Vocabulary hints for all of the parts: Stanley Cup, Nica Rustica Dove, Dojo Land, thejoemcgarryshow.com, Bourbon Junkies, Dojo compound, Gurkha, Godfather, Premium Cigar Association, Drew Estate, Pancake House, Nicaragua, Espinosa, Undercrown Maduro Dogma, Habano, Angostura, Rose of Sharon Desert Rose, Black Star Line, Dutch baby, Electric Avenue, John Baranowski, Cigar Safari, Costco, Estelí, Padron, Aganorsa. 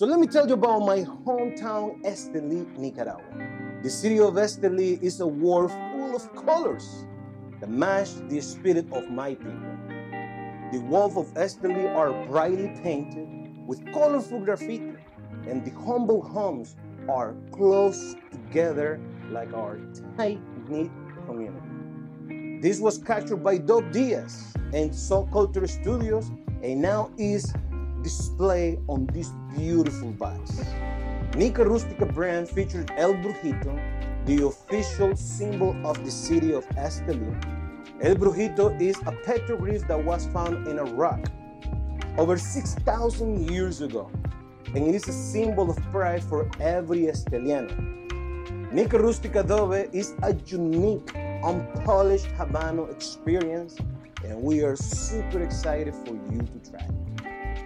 So let me tell you about my hometown, Estelí, Nicaragua. The city of Estelí is a world full of colors that match the spirit of my people. The walls of Estelí are brightly painted with colorful graffiti, and the humble homes are close together like our tight-knit community. This was captured by Dope Diaz and Soul Culture Studios, and now is display on this beautiful box. Nica Rustica brand featured El Brujito, the official symbol of the city of Estelí. El Brujito is a petroglyph that was found in a rock over 6,000 years ago, and it is a symbol of pride for every Esteliano. Nica Rustica Adobe is a unique, unpolished Habano experience, and we are super excited for you to try it.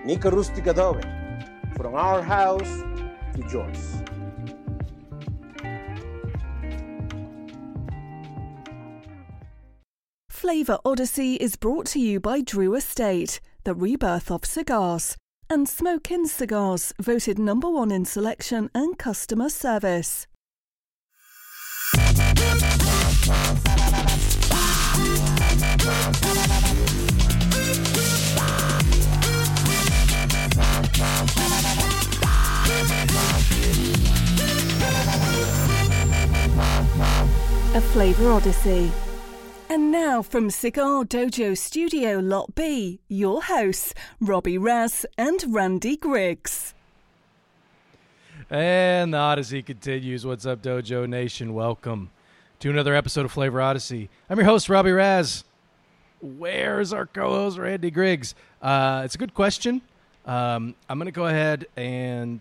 Nica Rustica Dove, from our house to yours. Flavor Odyssey is brought to you by Drew Estate, the rebirth of cigars, and Smoke Inn Cigars, voted number one in selection and customer service. A Flavor Odyssey. And now from Cigar Dojo Studio Lot B, your hosts, Robbie Raz and Randy Griggs. And the Odyssey continues. What's up, Dojo Nation? Welcome to another episode of Flavor Odyssey. I'm your host, Robbie Raz. Where's our co-host, Randy Griggs? It's a good question. I'm going to go ahead and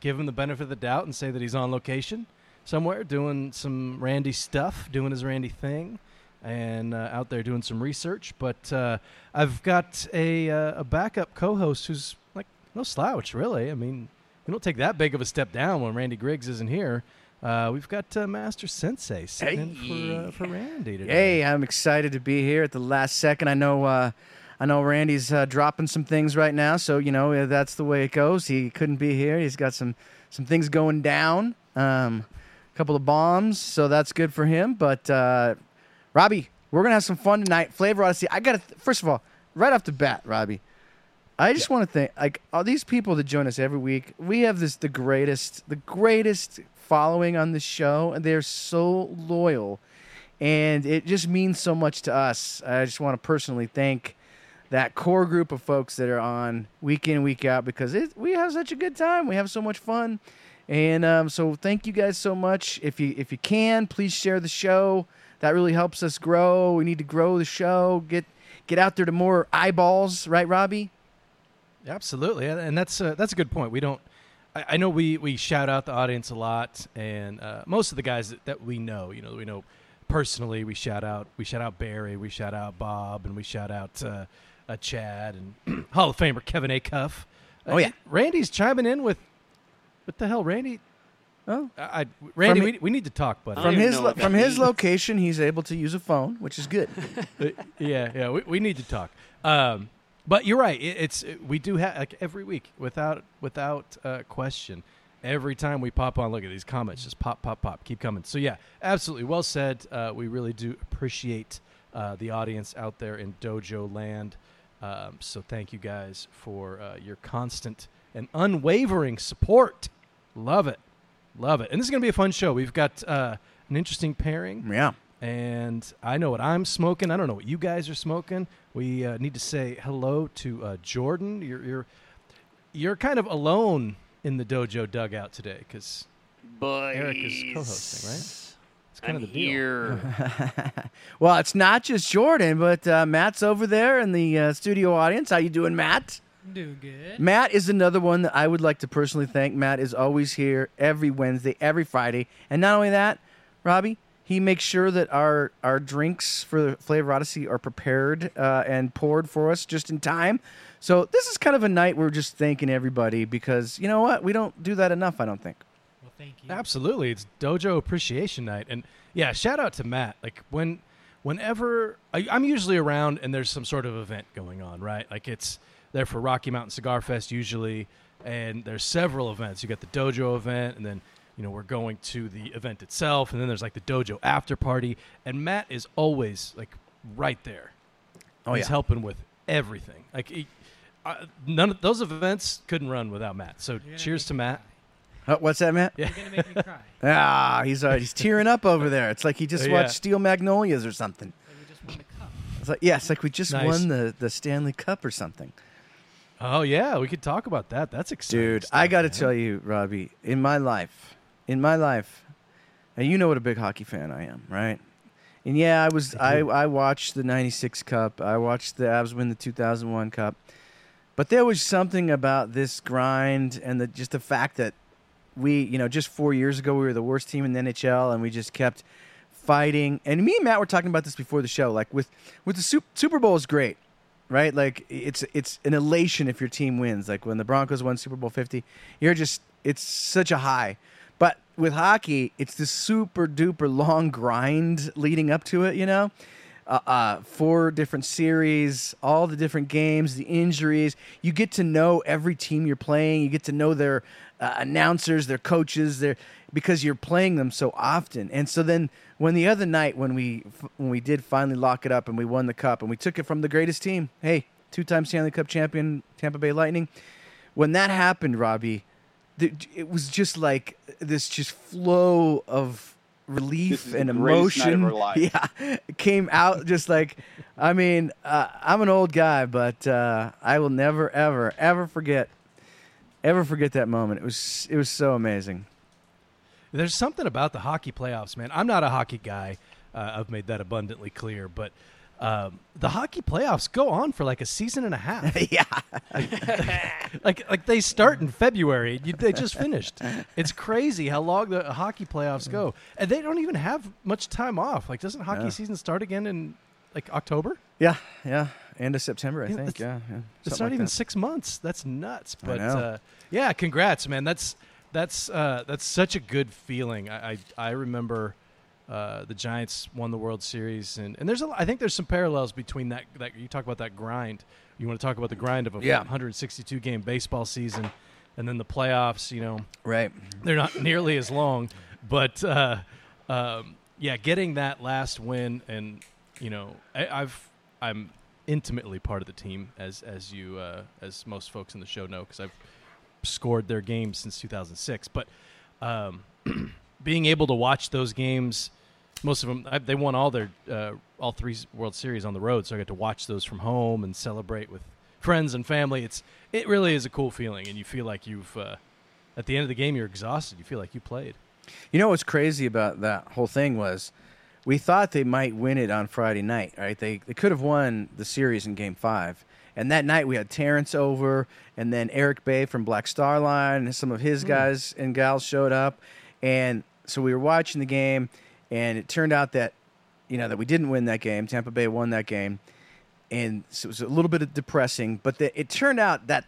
give him the benefit of the doubt and say that he's on location somewhere doing some Randy stuff, doing his Randy thing, and out there doing some research. But I've got a backup co-host who's like no slouch, really. I mean, you don't take that big of a step down when Randy Griggs isn't here. We've got Master Sensei sitting in for Randy today. Hey, I'm excited to be here at the last second. I know Randy's dropping some things right now, so, you know, that's the way it goes. He couldn't be here. He's got some things going down. Couple of bombs, so that's good for him. But Robbie, we're gonna have some fun tonight. Flavor Odyssey. I gotta first of all, right off the bat, Robbie, I just want to thank all these people that join us every week. We have the greatest following on the show, and they're so loyal, and it just means so much to us. I just want to personally thank that core group of folks that are on week in, week out, because we have such a good time. We have so much fun. And so thank you guys so much. If you can, please share the show. That really helps us grow. We need to grow the show, get out there to more eyeballs, right, Robbie? Absolutely, and that's a good point. We don't. I know we shout out the audience a lot, and most of the guys that we know, personally, we shout out Barry, we shout out Bob, and we shout out Chad and Hall of Famer Kevin Acuff. Oh yeah, Randy's chiming in with. What the hell, Randy? Oh, Randy, we need to talk, buddy. From his location, he's able to use a phone, which is good. Yeah, we need to talk. But you're right. We do have, like, every week, without question, every time we pop on. Look at these comments, just pop, keep coming. So yeah, absolutely, well said. We really do appreciate the audience out there in Dojo Land. So thank you guys for your constant and unwavering support. Love it. And this is going to be a fun show. We've got an interesting pairing. Yeah. And I know what I'm smoking. I don't know what you guys are smoking. We need to say hello to Jordan. You're kind of alone in the dojo dugout today because Eric is co-hosting, right? It's kind of the deal. Well, it's not just Jordan, but Matt's over there in the studio audience. How you doing, Matt? Doing good. Matt is another one that I would like to personally thank. Matt is always here every Wednesday, every Friday. And not only that, Robbie, he makes sure that our drinks for Flavor Odyssey are prepared and poured for us just in time. So this is kind of a night we're just thanking everybody because, you know what, we don't do that enough, I don't think. Well, thank you. Absolutely. It's Dojo Appreciation Night. And, yeah, shout out to Matt. Like, whenever I'm usually around and there's some sort of event going on, right? Like, it's there for Rocky Mountain Cigar Fest usually, And there's several events. You got the dojo event, and then, you know, we're going to the event itself, and then there's like the dojo after party. And Matt is always like right there. Oh, he's helping with everything. Like none of those events couldn't run without Matt. So cheers to Matt. What's that, Matt? You're going to make me cry. Ah, he's tearing up over there. It's like he just watched Steel Magnolias or something. Like we just won the cup. It's like, yeah, it's like we just won the Stanley Cup or something. Oh, yeah, we could talk about that. That's exciting. Dude, I got to tell you, Robbie, in my life, and you know what a big hockey fan I am, right? And yeah, I watched the 96 Cup. I watched the Avs win the 2001 Cup. But there was something about this grind and just the fact that we, you know, just 4 years ago, we were the worst team in the NHL, and we just kept fighting. And me and Matt were talking about this before the show. Like, with the Super Bowl is great, right? Like, it's an elation if your team wins. Like, when the Broncos won Super Bowl 50, it's such a high. But with hockey, it's this super-duper long grind leading up to it, you know? 4 different series, all the different games, the injuries. You get to know every team you're playing. You get to know their announcers, their coaches, because you're playing them so often. And so then when the other night when we did finally lock it up and we won the cup and we took it from the greatest team, hey, two-time Stanley Cup champion, Tampa Bay Lightning. When that happened, Robbie, it was just like this just flow of relief and emotion. Yeah, it came out just like, I mean, I'm an old guy, but I will never, ever, ever forget that moment. It was so amazing. There's something about the hockey playoffs, man. I'm not a hockey guy. I've made that abundantly clear, but the hockey playoffs go on for like a season and a half. Yeah, like they start in February. They just finished. It's crazy how long the hockey playoffs go, and they don't even have much time off. Like, doesn't hockey season start again in like October? Yeah, end of September, I think. It's not like even that. 6 months. That's nuts. But yeah, congrats, man. That's such a good feeling. I remember. The Giants won the World Series, and I think there's some parallels between that you talk about that grind. You want to talk about the grind of a 162-game baseball season, and then the playoffs. You know, right? They're not nearly as long, but getting that last win, and you know, I'm intimately part of the team, as you as most folks in the show know, because I've scored their games since 2006, but. Being able to watch those games, most of them, they won all 3 World Series on the road, so I get to watch those from home and celebrate with friends and family. It really is a cool feeling, and you feel like you've, at the end of the game, you're exhausted. You feel like you played. You know what's crazy about that whole thing was we thought they might win it on Friday night, right? They could have won the series in Game 5. And that night we had Terrence over, and then Eric Bay from Black Star Line, and some of his guys and gals showed up. And so we were watching the game, and it turned out that, you know, that we didn't win that game. Tampa Bay won that game, and so it was a little bit depressing. But it turned out that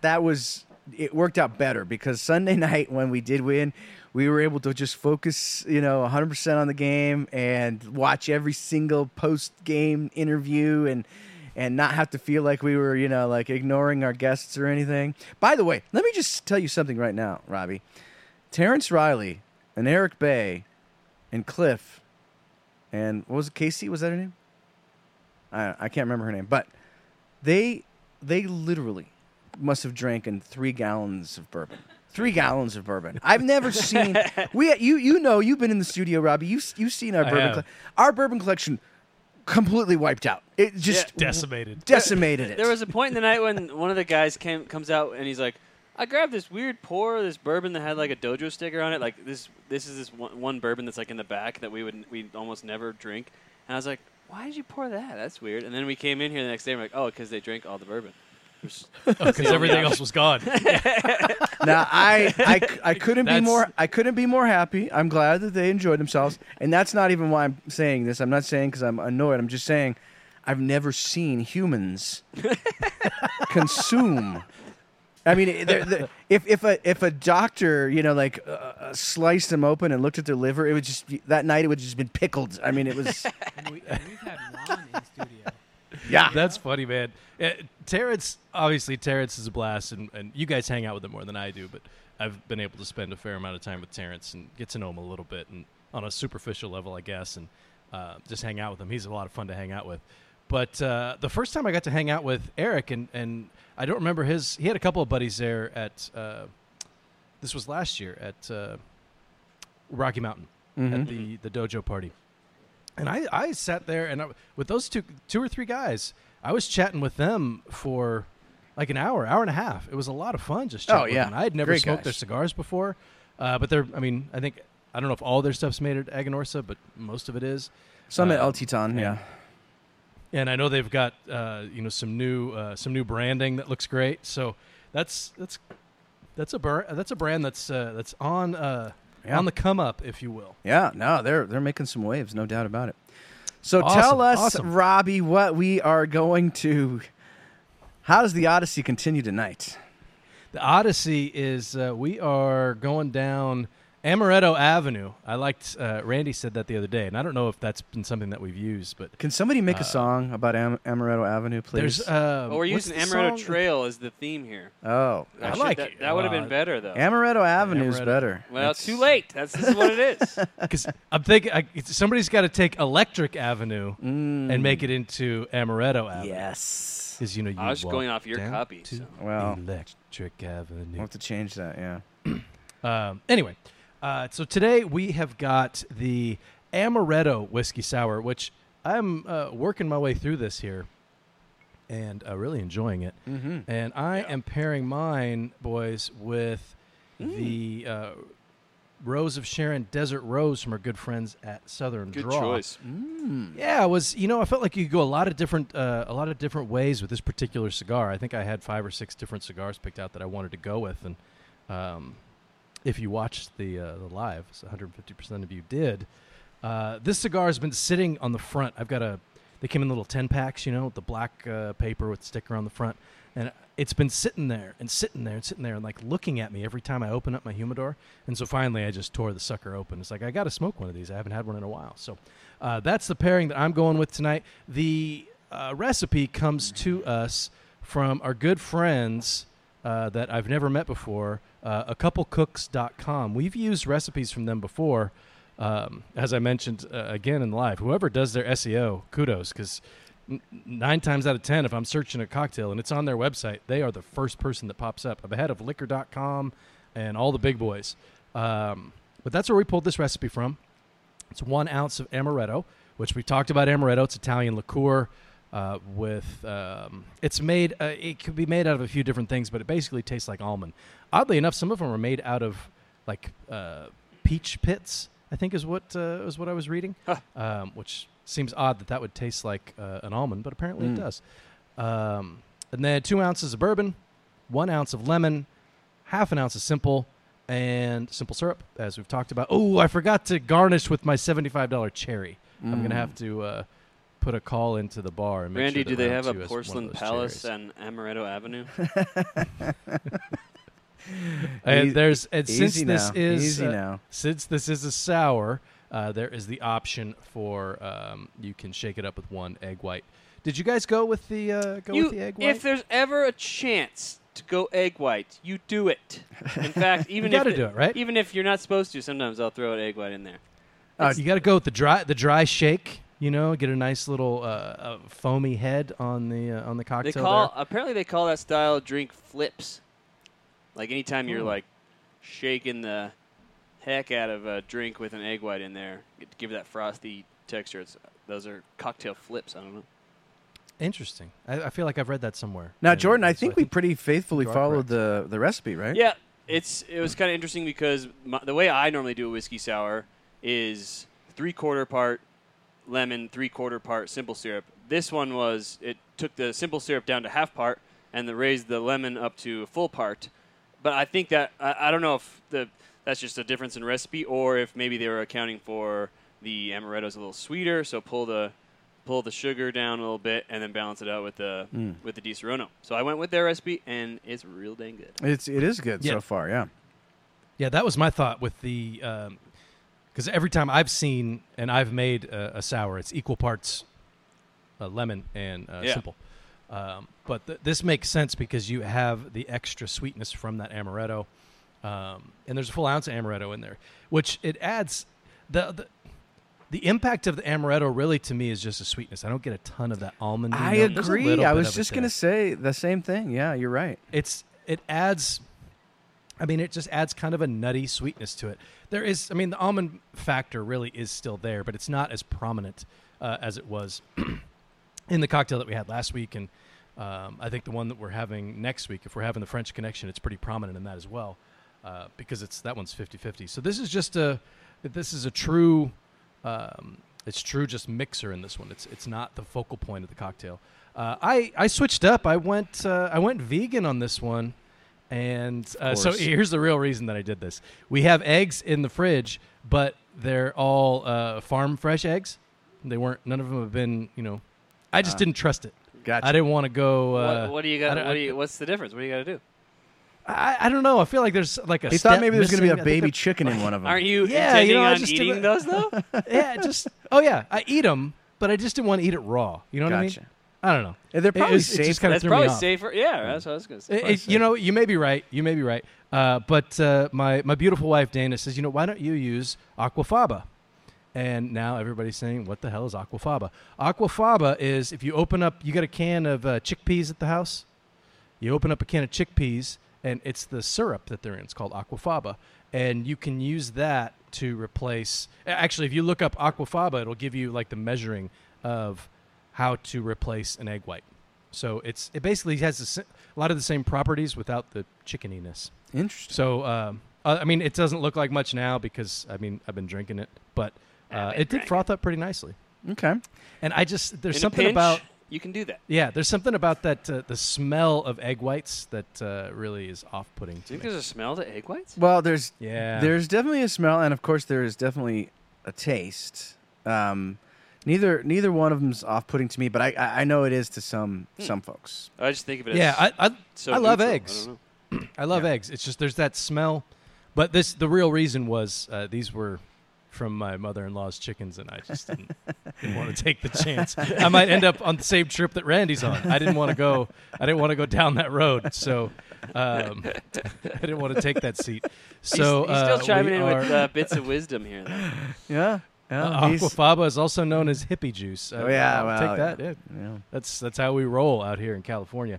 it worked out better, because Sunday night when we did win, we were able to just focus, you know, 100% on the game and watch every single post-game interview and not have to feel like we were, you know, like ignoring our guests or anything. By the way, let me just tell you something right now, Robbie. Terrence Riley. And Eric Bay and Cliff and what was it, Casey? Was that her name? I can't remember her name. But they literally must have drank 3 gallons of bourbon. 3 gallons of bourbon. I've never seen you know, you've been in the studio, Robbie. You've seen our bourbon collection completely wiped out. It just decimated it. There was a point in the night when one of the guys comes out and he's like, I grabbed this weird pour, this bourbon that had like a dojo sticker on it. Like this is this one bourbon that's like in the back that we almost never drink. And I was like, why did you pour that? That's weird. And then we came in here the next day and we're like, oh, because they drank all the bourbon. Because everything else was gone. Now I couldn't be more happy. I'm glad that they enjoyed themselves, and that's not even why I'm saying this. I'm not saying because I'm annoyed. I'm just saying I've never seen humans consume. I mean, if a doctor, you know, like sliced them open and looked at their liver, it would just be, that night it would have just been pickled. I mean, it was. And we've had Ron in the studio. Yeah. That's funny, man. Terrence, obviously, Terrence is a blast, and you guys hang out with him more than I do, but I've been able to spend a fair amount of time with Terrence and get to know him a little bit, and on a superficial level, I guess, and just hang out with him. He's a lot of fun to hang out with. But the first time I got to hang out with Eric, and I don't remember his – he had a couple of buddies there at – this was last year at Rocky Mountain at the dojo party. And I sat there, and with those two or three guys, I was chatting with them for like an hour, hour and a half. It was a lot of fun just chatting with them. I had never smoked their cigars before. But they're – I mean, I think – I don't know if all their stuff's made at Aganorsa, but most of it is. Some at El Titan, yeah. And I know they've got some new branding that looks great. So that's a brand that's on the come up, if you will. Yeah, no, they're making some waves, no doubt about it. So tell us, Robbie, what we are going to. How does the Odyssey continue tonight? The Odyssey is we are going down Amaretto Avenue. I liked Randy said that the other day, and I don't know if that's been something that we've used, but can somebody make a song about Amaretto Avenue, please? We're using Amaretto Trail as the theme here. Oh, I like it. That would have been better though. Amaretto Avenue is better. Well, it's too late. This is what it is. Because I'm thinking somebody's got to take Electric Avenue and make it into Amaretto Avenue. Yes, because I was just going off your copy. Electric Avenue. We'll have to change that. Yeah. Anyway. So today we have got the Amaretto Whiskey Sour, which I'm working my way through this here and really enjoying it. Mm-hmm. And I am pairing mine, boys, with the Rose of Sharon Desert Rose from our good friends at Southern Draw. Good choice. Mm. Yeah, it was. I felt like you could go a lot of different ways with this particular cigar. I think I had 5 or 6 different cigars picked out that I wanted to go with, and. If you watched the live, so 150% of you did. This cigar has been sitting on the front. I've got they came in little 10-packs, with the black paper with sticker on the front. And it's been sitting there and sitting there and sitting there and, like, looking at me every time I open up my humidor. And so finally I just tore the sucker open. It's like, I got to smoke one of these. I haven't had one in a while. So that's the pairing that I'm going with tonight. The recipe comes to us from our good friends that I've never met before, acouplecooks.com. We've used recipes from them before, as I mentioned again in the live. Whoever does their SEO, kudos, because 9 times out of 10, if I'm searching a cocktail and it's on their website, they are the first person that pops up. I'm ahead of liquor.com and all the big boys. But that's where we pulled this recipe from. It's 1 ounce of Amaretto, which we talked about Amaretto. It's Italian liqueur. It's made. It could be made out of a few different things, but it basically tastes like almond. Oddly enough, some of them are made out of like peach pits. I think is what I was reading, which seems odd that would taste like an almond, but apparently it does. And then 2 ounces of bourbon, 1 ounce of lemon, half an ounce of simple syrup, as we've talked about. Oh, I forgot to garnish with my $75 cherry. I'm gonna have to. Put a call into the bar. And Randy, do they have a porcelain palace on Amaretto Avenue? Since this is a sour, there is the option for you can shake it up with one egg white. Did you guys go with the egg white? If there's ever a chance to go egg white, you do it. In fact, even you gotta do it, right? Even if you're not supposed to, sometimes I'll throw an egg white in there. You got to go with the dry shake. Get a nice little foamy head on the cocktail. Apparently they call that style of drink flips. Like anytime you're like shaking the heck out of a drink with an egg white in there, to give that frosty texture. Those are cocktail flips. I don't know. Interesting. I feel like I've read that somewhere. Now, Jordan, I think we pretty faithfully followed the recipe, right? Yeah, it was kind of interesting because the way I normally do a whiskey sour is 3/4 part. Lemon, 3/4 part simple syrup. This one was, it took the simple syrup down to half part and then raised the lemon up to a full part. But I think that, I don't know if that's just a difference in recipe or if maybe they were accounting for the amaretto's a little sweeter, so pull the sugar down a little bit and then balance it out with the Disaronno. So I went with their recipe and it's real dang good. It is good so far, yeah. Yeah, that was my thought with the... Because every time I've seen and I've made a sour, it's equal parts lemon and simple. But this makes sense because you have the extra sweetness from that amaretto. And there's a full ounce of amaretto in there, which it adds. The impact of the amaretto really to me is just the sweetness. I don't get a ton of that almond. I agree. I was just going to say the same thing. Yeah, you're right. It adds. I mean, it just adds kind of a nutty sweetness to it. There is, I mean, the almond factor really is still there, but it's not as prominent as it was in the cocktail that we had last week. And I think the one that we're having next week, if we're having the French Connection, it's pretty prominent in that as well because that one's 50-50. So this is just a true, it's true just mixer in this one. It's not the focal point of the cocktail. I switched up. I went vegan on this one. And so here's the real reason that I did this. We have eggs in the fridge, but they're all farm fresh eggs. They weren't. None of them have been. You know, I just didn't trust it. Gotcha. I didn't want to go. What do you got? What's the difference? What do you got to do? I don't know. I feel like there's like a. He thought maybe there's going to be a baby chicken in one of them. Aren't you intending on eating those though? Yeah. I eat them, but I just didn't want to eat it raw. You know what I mean? I don't know. They're probably safe. That's probably safer. Yeah, that's what I was going to say. You may be right. You may be right. But my beautiful wife, Dana, says, why don't you use aquafaba? And now everybody's saying, what the hell is aquafaba? Aquafaba is if you open up, you got a can of chickpeas at the house. You open up a can of chickpeas, and it's the syrup that they're in. It's called aquafaba. And you can use that to replace. Actually, if you look up aquafaba, it'll give you like the measuring of how to replace an egg white. So it basically has a lot of the same properties without the chickeniness. Interesting. So, I mean, it doesn't look like much now because, I mean, I've been drinking it, but it did froth up pretty nicely. Okay. And I just, there's something about... You can do that. Yeah, there's something about that, the smell of egg whites that really is off-putting. Do you think there's a smell to egg whites? Well, there's definitely a smell, and of course there is definitely a taste. Neither one of them's off-putting to me, but I know it is to some folks. I just think of it as I love eggs. I love eggs. It's just there's that smell. But the real reason was these were from my mother-in-law's chickens, and I just didn't want to take the chance. I might end up on the same trip that Randy's on. I didn't want to go down that road, so I didn't want to take that seat. So he's still chiming in with bits of wisdom here, though. Yeah. Aquafaba is also known as hippie juice. Take that. Yeah. That's how we roll out here in California.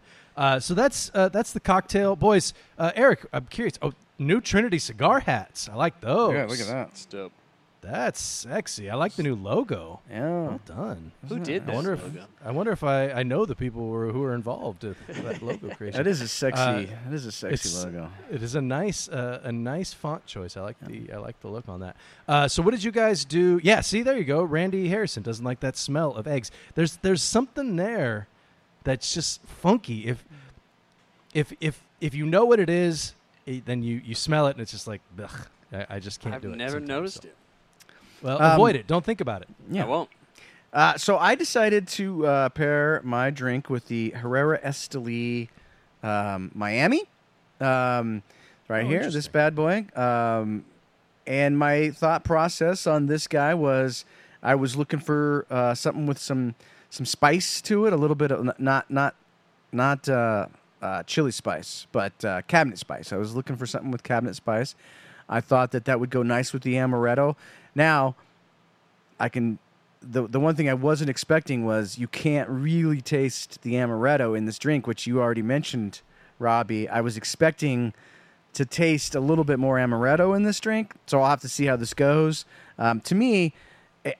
So that's the cocktail, boys. Eric, I'm curious. Oh, new Trinity cigar hats. I like those. Yeah, look at that. That's dope. That's sexy. I like the new logo. Yeah, well done. Who did that? I wonder if I know the people who are involved with that logo creation. That is a sexy logo. It is a nice font choice. I like the look on that. So what did you guys do? Yeah, see, there you go. Randy Harrison doesn't like that smell of eggs. There's something there that's just funky. If you know what it is, then you smell it and it's just like, ugh, I just can't do it. I've never noticed it. Well, avoid it. Don't think about it. Yeah, I won't. So I decided to pair my drink with the Herrera Estelí Miami here, this bad boy. And my thought process on this guy was I was looking for something with some spice to it, a little bit of not chili spice, but cabinet spice. I was looking for something with cabinet spice. I thought that would go nice with the amaretto. Now, the one thing I wasn't expecting was you can't really taste the amaretto in this drink, which you already mentioned, Robbie. I was expecting to taste a little bit more amaretto in this drink, so I'll have to see how this goes. To me,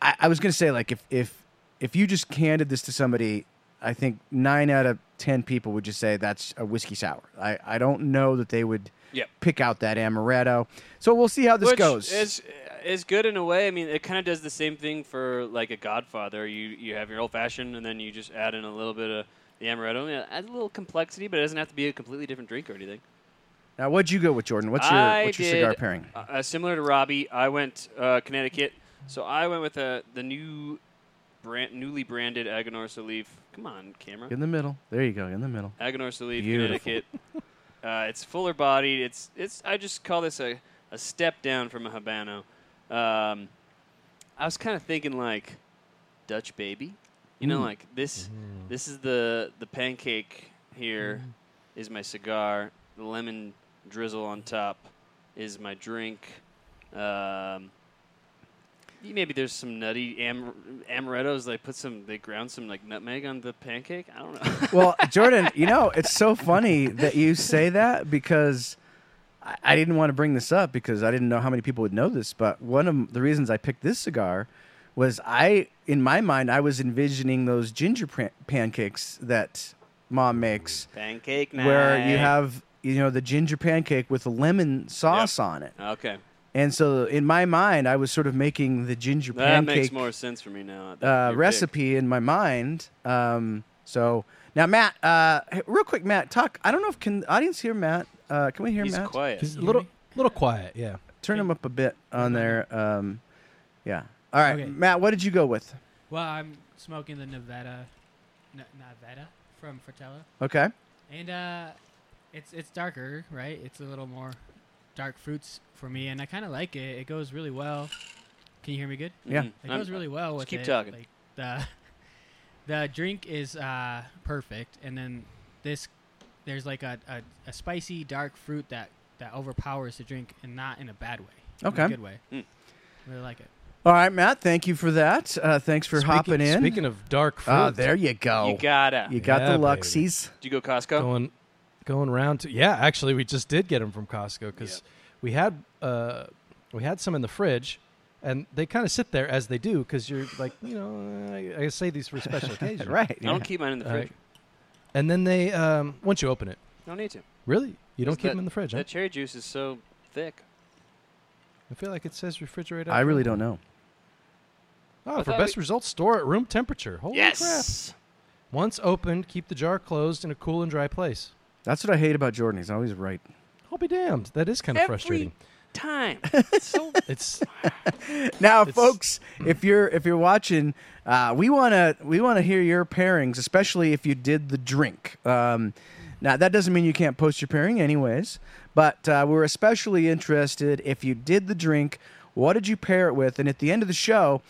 I was going to say, like, if you just handed this to somebody, I think 9 out of 10 people would just say that's a whiskey sour. I don't know that they would pick out that amaretto. So we'll see how this goes. It's good in a way. I mean, it kind of does the same thing for like a Godfather. You have your old fashioned, and then you just add in a little bit of the amaretto. It adds a little complexity, but it doesn't have to be a completely different drink or anything. Now, what'd you go with, Jordan? What's your cigar pairing? Similar to Robbie, I went Connecticut, so I went with the new. Newly branded Aganorsa leaf. Come on, camera. In the middle. There you go. In the middle. Aganorsa leaf, beautiful. Connecticut. It's fuller bodied. It's. I just call this a step down from a Habano. I was kind of thinking like Dutch baby. You know, like this. Mm. This is the pancake here. Is my cigar. The lemon drizzle on top is my drink. Maybe there's some nutty amarettos. They put some. They ground some like nutmeg on the pancake. I don't know. Well, Jordan, you know, it's so funny that you say that because I didn't want to bring this up because I didn't know how many people would know this. But one of the reasons I picked this cigar was in my mind, I was envisioning those ginger pancakes that Mom makes. Pancake night. Where you have, you know, the ginger pancake with a lemon sauce on it. Okay. And so in my mind, I was sort of making the ginger pancake. That makes more sense for me now. Recipe pick. In my mind. So now, Matt, real quick, Matt, talk. I don't know if can the audience hear Matt. Can we hear Matt? He's quiet. He's a little quiet, yeah. Turn him up a bit on there. Yeah. All right, okay. Matt, what did you go with? Well, I'm smoking the Nevada from Fortella. Okay. And it's darker, right? It's a little more dark fruits for me, and I kind of like it. It goes really well. Can you hear me good? Yeah. Mm-hmm. It goes really well with it. Just keep talking. Like the drink is perfect, and then there's like a spicy dark fruit that overpowers the drink, and not in a bad way. Okay. In a good way. Mm. Really like it. All right, Matt, thank you for that. Thanks for hopping in. Speaking of dark fruit. Oh, there you go. You got the Luxies. Did you go Costco? Going round to... Yeah, actually, we just did get them from Costco because we had some in the fridge, and they kind of sit there as they do because you're like, you know, I save these for special occasions. Right. Yeah. I don't keep mine in the fridge. Right. And then they... once you open it. No need to. Really? You don't keep them in the fridge, huh? That cherry juice is so thick. I feel like it says refrigerator. I really don't know. Oh, for best results, store at room temperature. Holy crap. Once opened, keep the jar closed in a cool and dry place. That's what I hate about Jordan. He's always right. I'll be damned. That is kind of frustrating. Time. Folks, if you're watching, we wanna hear your pairings, especially if you did the drink. Now that doesn't mean you can't post your pairing, anyways. But we're especially interested if you did the drink. What did you pair it with? And at the end of the show,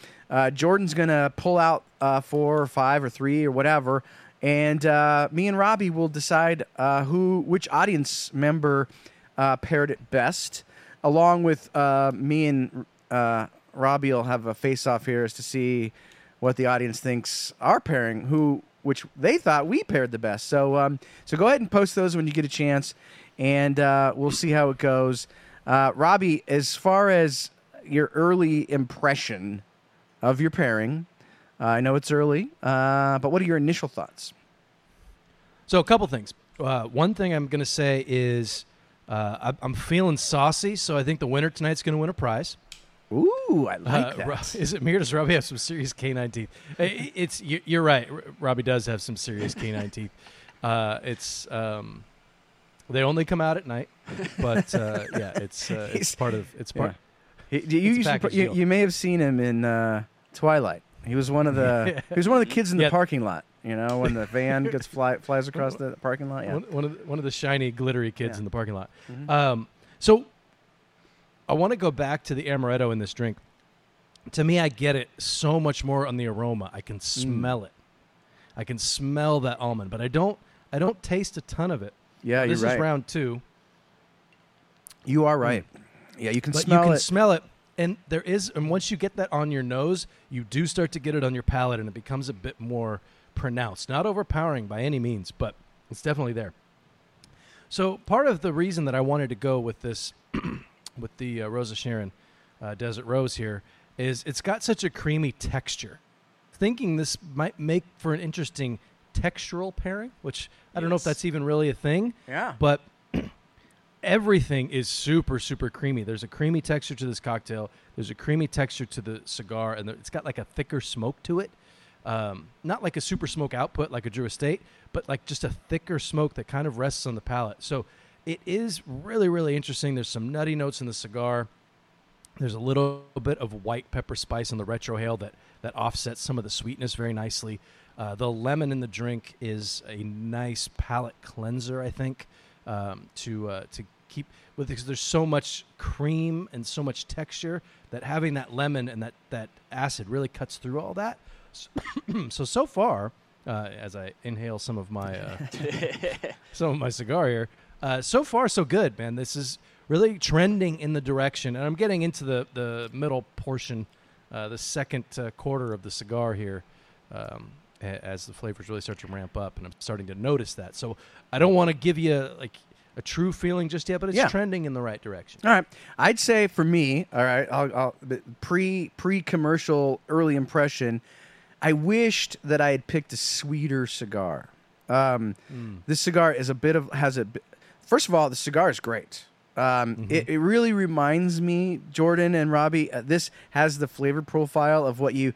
Jordan's gonna pull out 4 or 5 or 3 or whatever. And me and Robbie will decide which audience member paired it best, along with me and Robbie will have a face-off here as to see what the audience thinks our pairing, which they thought we paired the best. So so go ahead and post those when you get a chance, and we'll see how it goes. Robbie, as far as your early impression of your pairing... I know it's early, but what are your initial thoughts? So a couple things. One thing I'm going to say is I'm feeling saucy, so I think the winner tonight's going to win a prize. Ooh, I like that. Is it me or does Robbie have some serious canine teeth? You're right. Robbie does have some serious canine teeth. They only come out at night, but it's part of it's part. Yeah. You may have seen him in Twilight. He was one of the kids in the parking lot, you know, when the van gets flies across the parking lot. Yeah. One of the shiny, glittery kids in the parking lot. Mm-hmm. So I want to go back to the amaretto in this drink. To me, I get it so much more on the aroma. I can smell it. I can smell that almond, but I don't taste a ton of it. Yeah, you're right. This is round 2. You are right. Yeah, you can smell it. You can smell it. And once you get that on your nose, you do start to get it on your palate, and it becomes a bit more pronounced. Not overpowering by any means, but it's definitely there. So part of the reason that I wanted to go with this, with the Rosa Sharon Desert Rose here, is it's got such a creamy texture. Thinking this might make for an interesting textural pairing, which I don't know if that's even really a thing. Yeah. But... Everything is super, super creamy. There's a creamy texture to this cocktail. There's a creamy texture to the cigar, and it's got like a thicker smoke to it. Not like a super smoke output like a Drew Estate, but like just a thicker smoke that kind of rests on the palate. So it is really, really interesting. There's some nutty notes in the cigar. There's a little bit of white pepper spice in the retrohale that offsets some of the sweetness very nicely. The lemon in the drink is a nice palate cleanser, I think, to keep with because there's so much cream and so much texture that having that lemon and that acid really cuts through all that. cigars. So far, as I inhale some of my cigar here, so far so good, man. This is really trending in the direction, and I'm getting into the middle portion, the second quarter of the cigar here, as the flavors really start to ramp up, and I'm starting to notice that. So I don't want to give you like a true feeling just yet, but it's trending in the right direction. All right, I'd say for me, all right, I'll pre-commercial early impression, I wished that I had picked a sweeter cigar. This cigar is first of all, the cigar is great. It really reminds me, Jordan and Robbie, this has the flavor profile of what you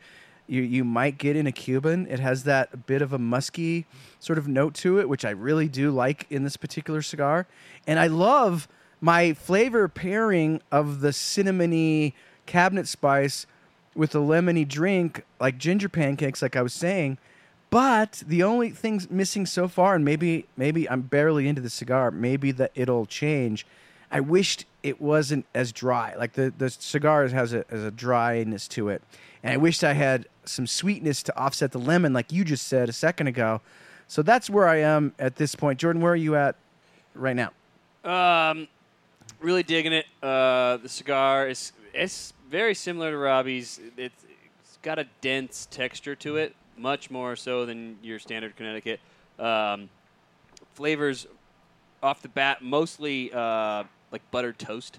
might get in a Cuban. It has that bit of a musky sort of note to it, which I really do like in this particular cigar. And I love my flavor pairing of the cinnamony cabinet spice with the lemony drink, like ginger pancakes, like I was saying. But the only things missing so far, and maybe I'm barely into the cigar, maybe that it'll change, I wished it wasn't as dry. Like the cigar has a dryness to it. And I wished I had some sweetness to offset the lemon, like you just said a second ago. So that's where I am at this point. Jordan, where are you at right now? Really digging it. The cigar is very similar to Robbie's. It's got a dense texture to it, much more so than your standard Connecticut. Flavors off the bat, mostly like buttered toast.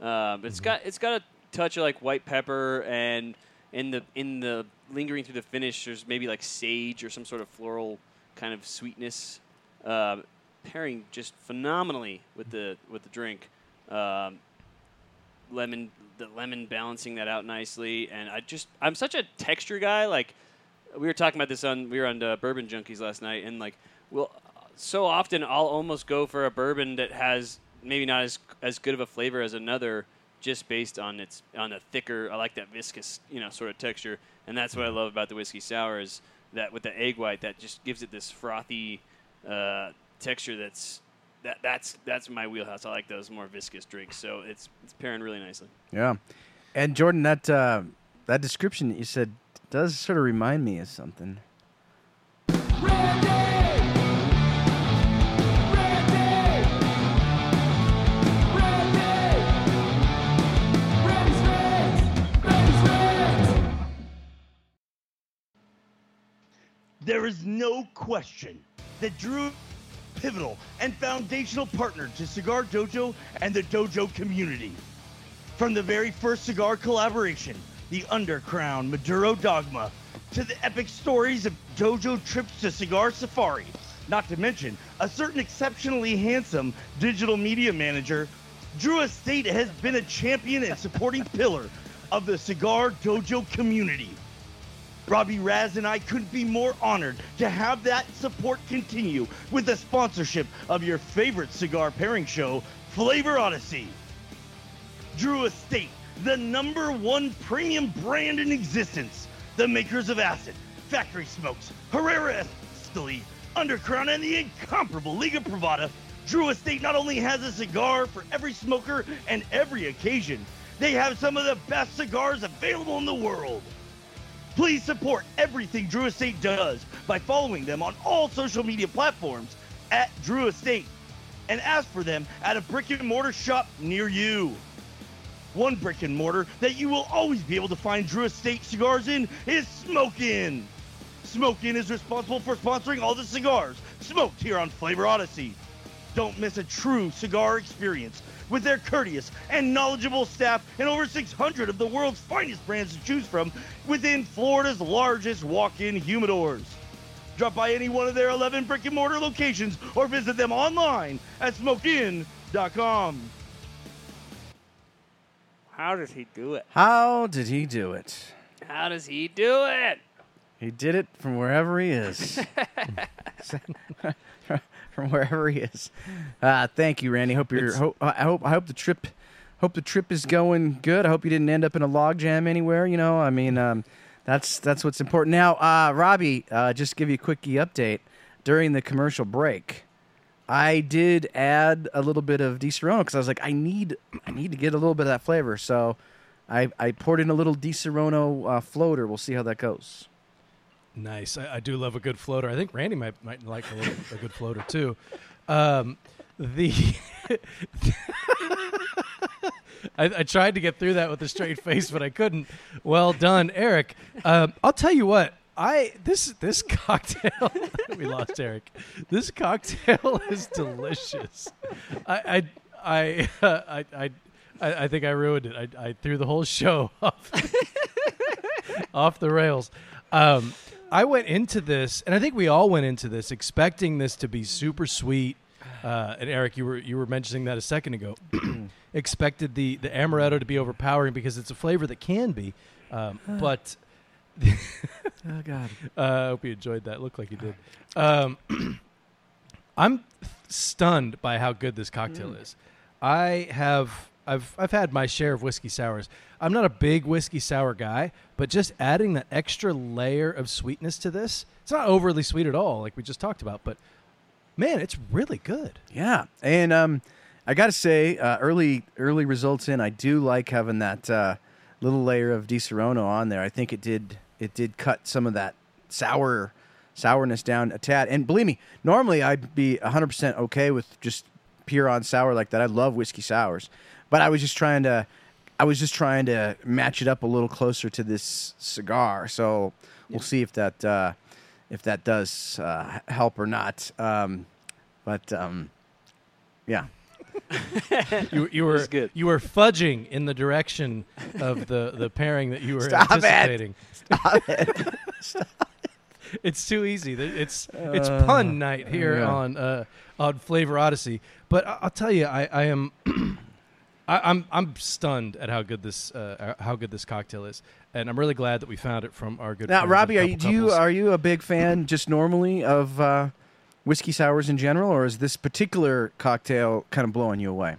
It's got a touch of like white pepper, and in the lingering through the finish, there's maybe like sage or some sort of floral kind of sweetness, pairing just phenomenally with the drink. The lemon balancing that out nicely, and I'm such a texture guy. Like we were talking about this we were on Bourbon Junkies last night, and like so often I'll almost go for a bourbon that has maybe not as good of a flavor as another, just based on a thicker, I like that viscous, sort of texture. And that's what I love about the whiskey sour, is that with the egg white, that just gives it this frothy texture. That's my wheelhouse. I like those more viscous drinks. So it's pairing really nicely. Yeah. And Jordan, that description that you said does sort of remind me of something. Randy! There is no question that Drew is a pivotal and foundational partner to Cigar Dojo and the Dojo community. From the very first cigar collaboration, the Undercrown Maduro Dogma, to the epic stories of Dojo trips to Cigar Safari, not to mention a certain exceptionally handsome digital media manager, Drew Estate has been a champion and supporting pillar of the Cigar Dojo community. Robbie Raz and I couldn't be more honored to have that support continue with the sponsorship of your favorite cigar pairing show, Flavor Odyssey. Drew Estate, the #1 premium brand in existence, the makers of Acid, Factory Smokes, Herrera Estelí, Undercrown, and the incomparable Liga Privada. Drew Estate not only has a cigar for every smoker and every occasion, they have some of the best cigars available in the world. Please support everything Drew Estate does by following them on all social media platforms at Drew Estate, and ask for them at a brick and mortar shop near you. One brick and mortar that you will always be able to find Drew Estate cigars in is Smoke Inn. Smoke Inn is responsible for sponsoring all the cigars smoked here on Flavor Odyssey. Don't miss a true cigar experience with their courteous and knowledgeable staff and over 600 of the world's finest brands to choose from within Florida's largest walk-in humidors. Drop by any one of their 11 brick-and-mortar locations or visit them online at smokein.com. How does he do it? He did it from wherever he is. From wherever he is. Thank you, Randy. I hope the trip is going good. I hope you didn't end up in a log jam anywhere. That's what's important. Now, Robbie, just give you a quickie update. During the commercial break, I did add a little bit of Disaronno because I was like, I need to get a little bit of that flavor. So I poured in a little Disaronno floater. We'll see how that goes. Nice. I do love a good floater. I think Randy might like a good floater too. I tried to get through that with a straight face, but I couldn't. Well done, Eric. I'll tell you what. This cocktail, we lost Eric. This cocktail is delicious. I think I ruined it. I threw the whole show off the rails. I went into this, and I think we all went into this expecting this to be super sweet. And Eric, you were mentioning that a second ago. Expected the amaretto to be overpowering because it's a flavor that can be, but. Oh God! I hope you enjoyed that. Looked like you did. I'm stunned by how good this cocktail is. I've had my share of whiskey sours. I'm not a big whiskey sour guy, but just adding that extra layer of sweetness to this, it's not overly sweet at all, like we just talked about. But man, it's really good. Yeah, and I gotta say, early results in, I do like having that little layer of Disaronno on there. I think it did cut some of that sourness down a tad. And believe me, normally I'd be 100% okay with just pure on sour like that. I love whiskey sours, but I was just trying to match it up a little closer to this cigar. So we'll see if that does help or not. Yeah. you were fudging in the direction of the pairing that you were anticipating. Stop it. It's too easy. It's pun night here on Flavor Odyssey. But I'll tell you, I am I'm stunned at how good this cocktail is, and I'm really glad that we found it from our good. Now, Robbie, are you a big fan just normally of? Whiskey sours in general, or is this particular cocktail kind of blowing you away?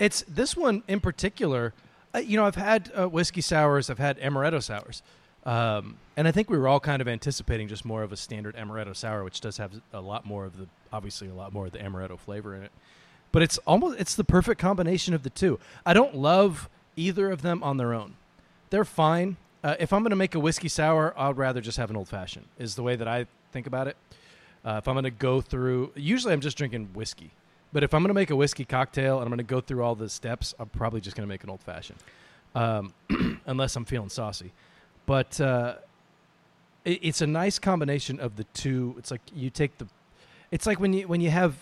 It's this one in particular. I've had whiskey sours, I've had amaretto sours, and I think we were all kind of anticipating just more of a standard amaretto sour, which does have a lot more of the amaretto flavor in it. But it's the perfect combination of the two. I don't love either of them on their own; they're fine. If I'm going to make a whiskey sour, I'd rather just have an old-fashioned, is the way that I think about it. If I'm going to go through... Usually I'm just drinking whiskey. But if I'm going to make a whiskey cocktail and I'm going to go through all the steps, I'm probably just going to make an old-fashioned. Unless I'm feeling saucy. But it's a nice combination of the two. It's like you take the... It's like when you have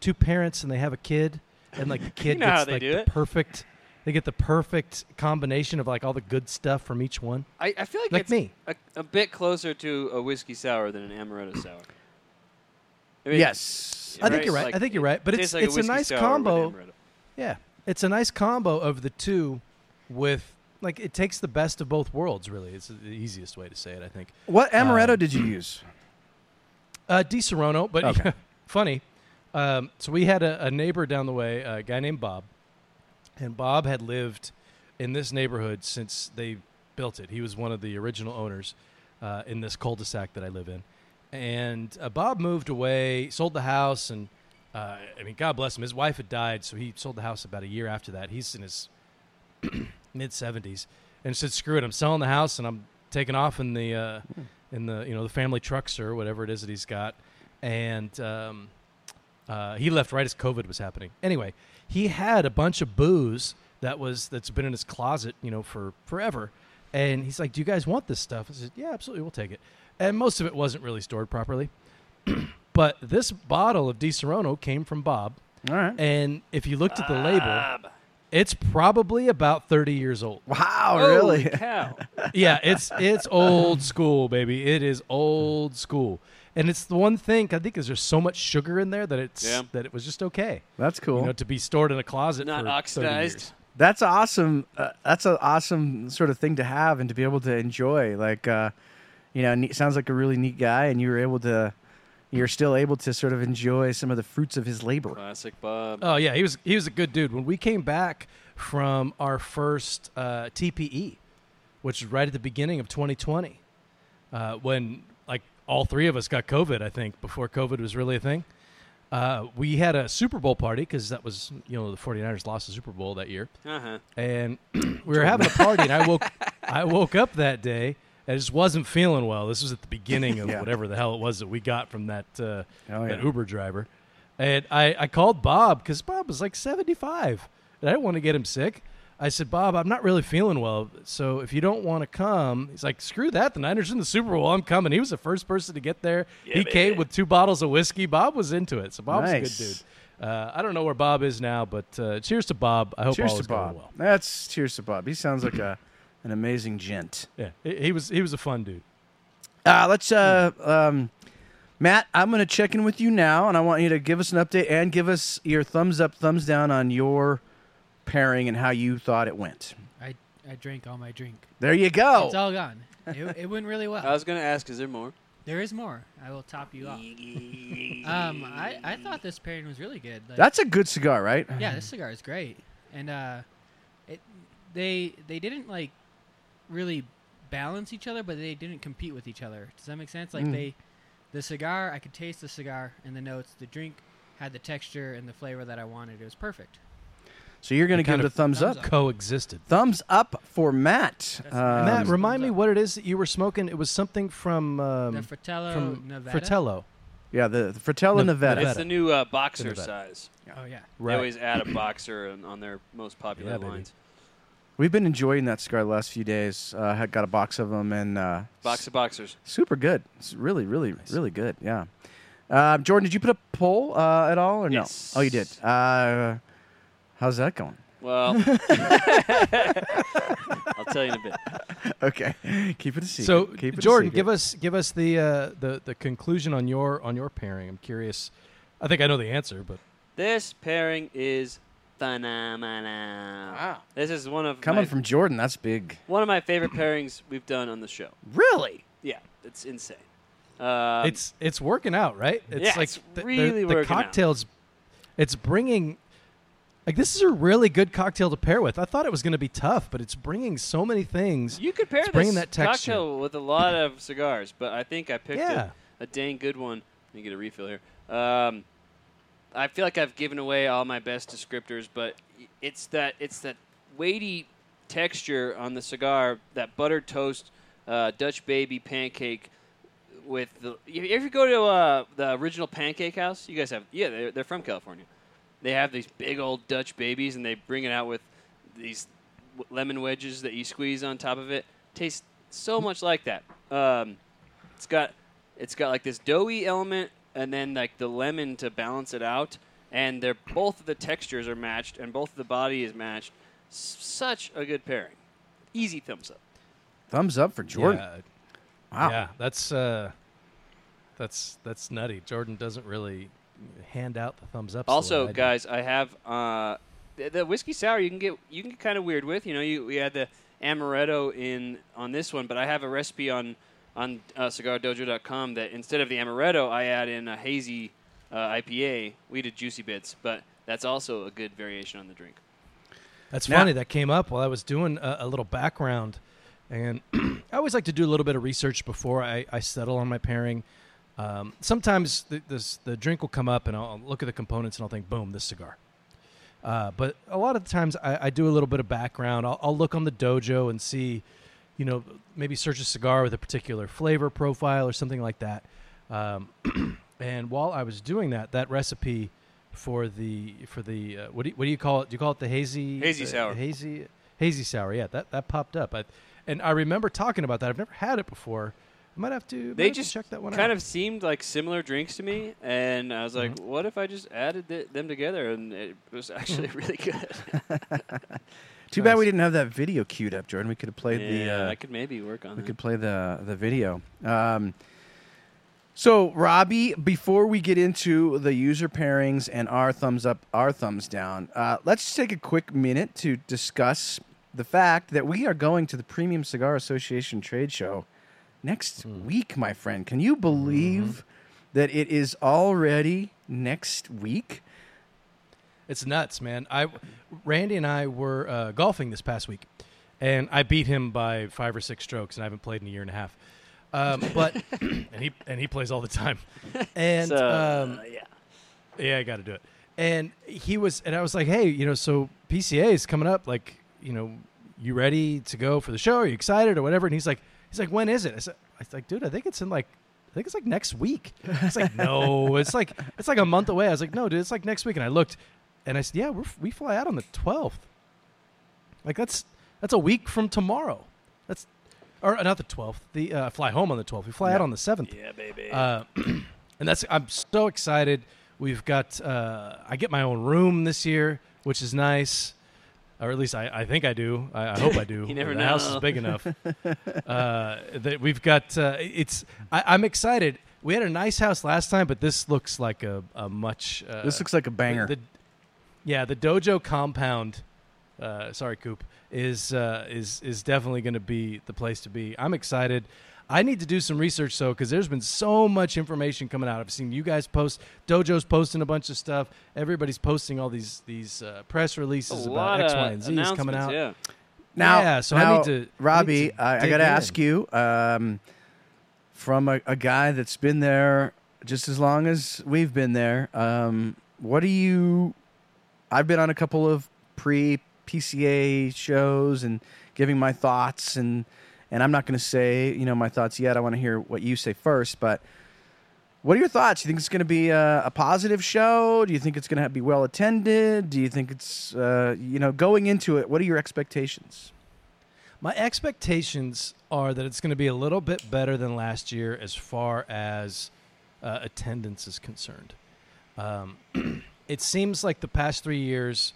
two parents and they have a kid, and like the kid gets like the perfect... They get the perfect combination of like all the good stuff from each one. I feel like it's me. A bit closer to a whiskey sour than an amaretto sour. I mean, yes, I think you're right. Like, I think you're right. But it's a nice combo. Yeah, it's a nice combo of the two. With like it takes the best of both worlds. Really, it's the easiest way to say it. I think. What amaretto did you use? Disaronno, but okay. Funny. So we had a neighbor down the way, a guy named Bob. And Bob had lived in this neighborhood since they built it. He was one of the original owners in this cul-de-sac that I live in. And Bob moved away, sold the house, and God bless him. His wife had died, so he sold the house about a year after that. He's in his mid-70s, and said, "Screw it! I'm selling the house, and I'm taking off in the family truckster or whatever it is that he's got." And he left right as COVID was happening. Anyway. He had a bunch of booze that's been in his closet, for forever. And he's like, "Do you guys want this stuff?" I said, "Yeah, absolutely, we'll take it." And most of it wasn't really stored properly. But this bottle of Disaronno came from Bob. All right. And if you looked at the label, it's probably about 30 years old. Wow, really? Holy cow. Yeah, it's old school, baby. It is old school. And it's the one thing I think is there's so much sugar in there that that it was just okay. That's cool. To be stored in a closet, not for oxidized. 30 years. That's awesome. That's an awesome sort of thing to have and to be able to enjoy. Like, sounds like a really neat guy, and you're still able to sort of enjoy some of the fruits of his labor. Classic Bob. Oh yeah, he was a good dude. When we came back from our first TPE, which was right at the beginning of 2020, when. All three of us got COVID, I think, before COVID was really a thing. We had a Super Bowl party because that was, the 49ers lost the Super Bowl that year. Uh-huh. And we were having a party, and I woke up that day, I just wasn't feeling well. This was at the beginning of whatever the hell it was that we got from that that Uber driver. And I called Bob because Bob was like 75, and I didn't want to get him sick. I said, Bob, I'm not really feeling well, so if you don't want to come, he's like, screw that. The Niners in the Super Bowl. I'm coming. He was the first person to get there. Yeah, he came with 2 bottles of whiskey. Bob was into it, so Bob's a good dude. I don't know where Bob is now, but cheers to Bob. I hope all is going well. That's cheers to Bob. He sounds like an amazing gent. Yeah, he was a fun dude. Matt, I'm going to check in with you now, and I want you to give us an update and give us your thumbs up, thumbs down on your pairing and how you thought it went. I drank all my drink. There you go. It's all gone. It went really well. I was going to ask, is there more? There is more. I will top you off. I thought this pairing was really good. Like, that's a good cigar, right? Yeah, this cigar is great. And they didn't like really balance each other, but they didn't compete with each other. Does that make sense? Like the cigar, I could taste the cigar and the notes. The drink had the texture and the flavor that I wanted. It was perfect. So you're going to give it a thumbs up. Coexisted. Thumbs up for Matt. Matt, remind me what it is that you were smoking. It was something from the Fortella Nevada. Fortello. Yeah, the Fortella Nevada. It's the new boxer size. Yeah. Oh, yeah. Right. They always add a boxer on their most popular lines. Baby. We've been enjoying that cigar the last few days. I got a box of them. And, box of boxers. Super good. It's really, really, really good. Yeah. Jordan, did you put a poll at all or no? Oh, you did. How's that going? Well, I'll tell you in a bit. Okay, keep it a secret. So, Jordan, give us the conclusion on your pairing. I'm curious. I think I know the answer, but this pairing is phenomenal. Wow, this is coming from Jordan. That's big. One of my favorite pairings we've done on the show. Really? Yeah, it's insane. It's working out, right? It's it's really working out. The cocktails, it's bringing. Like, this is a really good cocktail to pair with. I thought it was going to be tough, but it's bringing so many things. You could pair that cocktail with a lot of cigars, but I think I picked a dang good one. Let me get a refill here. I feel like I've given away all my best descriptors, but it's that weighty texture on the cigar, that buttered toast Dutch baby pancake. With if you go to the original Pancake House, you guys have they're from California. They have these big old Dutch babies, and they bring it out with these lemon wedges that you squeeze on top of it. Tastes so much like that. It's got like this doughy element, and then like the lemon to balance it out. And they're both of the textures are matched, and both of the body is matched. Such a good pairing. Easy thumbs up. Thumbs up for Jordan. Yeah. Wow. Yeah, that's nutty. Jordan doesn't really hand out the thumbs up. Also, guys, I have the whiskey sour. You can get kind of weird with. You know, we had the amaretto on this one, but I have a recipe on CigarDojo.com that instead of the amaretto, I add in a hazy IPA. We did Juicy Bits, but that's also a good variation on the drink. That's funny. That came up while I was doing a little background, and I always like to do a little bit of research before I settle on my pairing. Sometimes the drink will come up, and I'll look at the components, and I'll think, boom, this cigar. But a lot of the times, I do a little bit of background. I'll look on the dojo and see, maybe search a cigar with a particular flavor profile or something like that. And while I was doing that recipe for the what do you call it? Do you call it the hazy sour? Hazy sour. Yeah, that popped up. I remember talking about that. I've never had it before. Might have to. They just check that one kind out. Of seemed like similar drinks to me, and I was like, "What if I just added them together?" And it was actually really good. Too bad we didn't have that video queued up, Jordan. We could have played the. I could maybe work on. We could play the video. So Robbie, before we get into the user pairings and our thumbs up, our thumbs down, let's take a quick minute to discuss the fact that we are going to the Premium Cigar Association trade show. Next week, my friend. Can you believe that it is already next week? It's nuts, man. Randy and I were golfing this past week, and I beat him by 5 or 6 strokes, and I haven't played in a year and a half. But and he plays all the time. And I got to do it. And I was like, hey, so PCA is coming up. Like, you ready to go for the show? Are you excited or whatever? And he's like, He's like, when is it? I said, dude, I think it's in like, I think it's like next week. It's like, no, it's like a month away. I was like, no, dude, it's like next week. And I looked, and I said, yeah, we fly out on the 12th. Like that's a week from tomorrow. That's, or not the 12th. The fly home on the 12th. We fly out on the 7th. Yeah, baby. And that's, I'm so excited. We've got, I get my own room this year, which is nice. Or at least I think I do. I hope I do. You never know. The house is big enough. That we've got, I'm excited. We had a nice house last time, but this looks like a much. This looks like a banger. The dojo compound, sorry, Coop, is definitely going to be the place to be. I'm excited. I need to do some research, though, because there's been so much information coming out. I've seen you guys post. Dojo's posting a bunch of stuff. Everybody's posting all these press releases about X, Y, and Z is coming out. Yeah. Now, I need to, Robbie, I got to ask you, from a guy that's been there just as long as we've been there, what do you – I've been on a couple of pre-PCA shows and giving my thoughts and – and I'm not going to say, my thoughts yet. I want to hear what you say first. But what are your thoughts? You think it's going to be a positive show? Do you think it's going to be well attended? Do you think it's, going into it? What are your expectations? My expectations are that it's going to be a little bit better than last year as far as attendance is concerned. It seems like the past 3 years,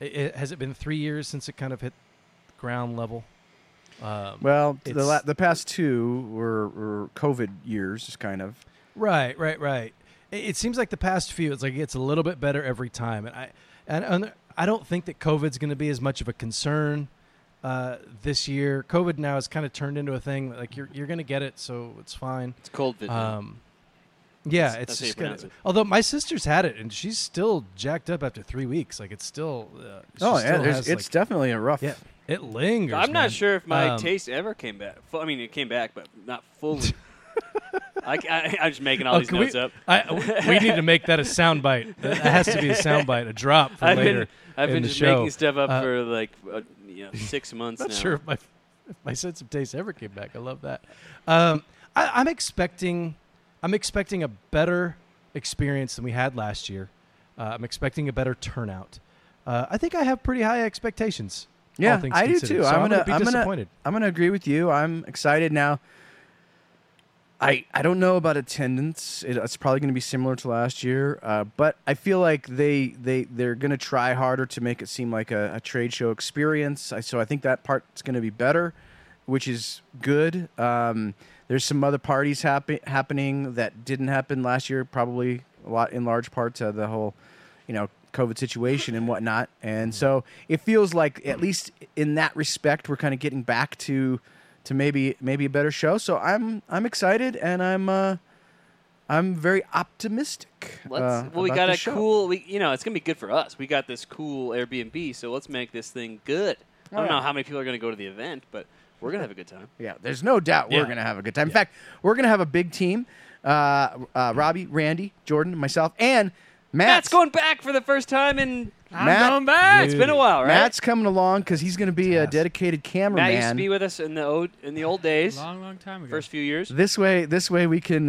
has it been 3 years since it kind of hit ground level? Well, the past two were COVID years, just kind of. Right. It seems like the past few, it's like it gets a little bit better every time, and I don't think that COVID's going to be as much of a concern this year. COVID now has kind of turned into a thing like you're going to get it, so it's fine. It's cold vision. That's just kind of. Although my sister's had it and she's still jacked up after 3 weeks, like it's still. It's definitely a rough. Yeah. It lingers. I'm not sure if my taste ever came back. I mean, it came back, but not fully. I'm just making all these notes up. We need to make that a soundbite. That has to be a soundbite, a drop for later. I've been making stuff up for like 6 months now. Not sure if my sense of taste ever came back. I love that. I'm expecting a better experience than we had last year. I'm expecting a better turnout. I think I have pretty high expectations. Yeah, I do too. So I'm disappointed. I'm going to agree with you. I'm excited now. I don't know about attendance. It's probably going to be similar to last year, but I feel like they're going to try harder to make it seem like a trade show experience. So I think that part's going to be better, which is good. There's some other parties happening that didn't happen last year, probably a lot in large part to the whole, COVID situation and whatnot. And so it feels like, at least in that respect, we're kind of getting back to maybe a better show. So I'm excited, and I'm very optimistic. We got a cool, it's going to be good for us. We got this cool Airbnb, so let's make this thing good. I don't know how many people are going to go to the event, but we're going to have a good time. Yeah, there's no doubt we're going to have a good time. In fact, we're going to have a big team. Robbie, Randy, Jordan, myself, and Matt's going back for the first time, and I'm going back. Dude. It's been a while, right? Matt's coming along because he's going to be a dedicated cameraman. Matt used to be with us in the old days, long time ago, first few years. This way, we can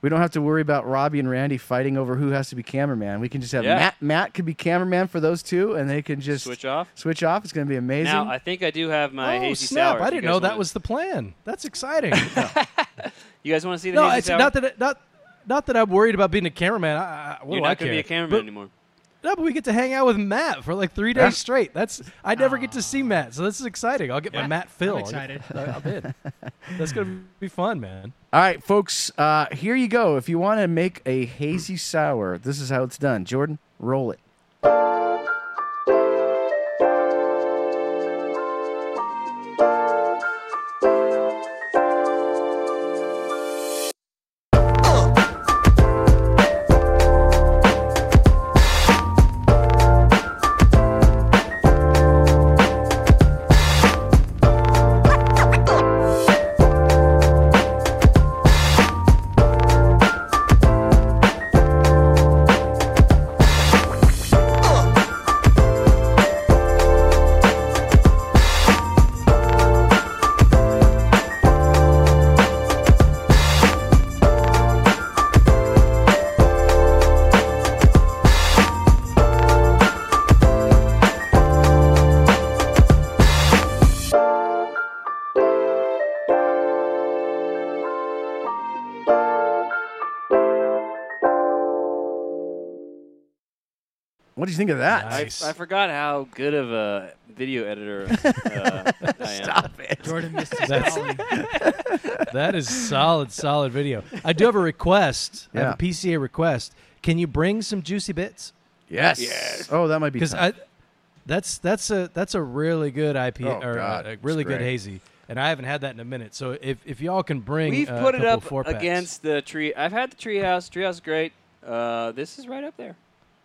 we don't have to worry about Robbie and Randy fighting over who has to be cameraman. We can just have Matt. Matt could be cameraman for those two, and they can just switch off. It's going to be amazing. Now I think I do have my hazy sour. I didn't know that was the plan. That's exciting. You guys want to see the hazy sour? Not that I'm worried about being a cameraman. You're not going to be a cameraman anymore. No, but we get to hang out with Matt for like 3 days straight. I never get to see Matt, so this is exciting. I'll get my Matt fill. I'm excited. I'll be in. That's going to be fun, man. All right, folks, here you go. If you want to make a hazy sour, this is how it's done. Jordan, roll it. do you think of that? Nice. I forgot how good of a video editor I am. Stop it. Jordan missed his That is solid, solid video. I do have a request. Yeah. I have a PCA request. Can you bring some juicy bits? Yes. Yes. Oh, that might be tough. That's a really good IPA, a really good hazy. And I haven't had that in a minute. So if y'all can bring, we've put it up against the tree. I've had the Treehouse. Treehouse is great. This is right up there.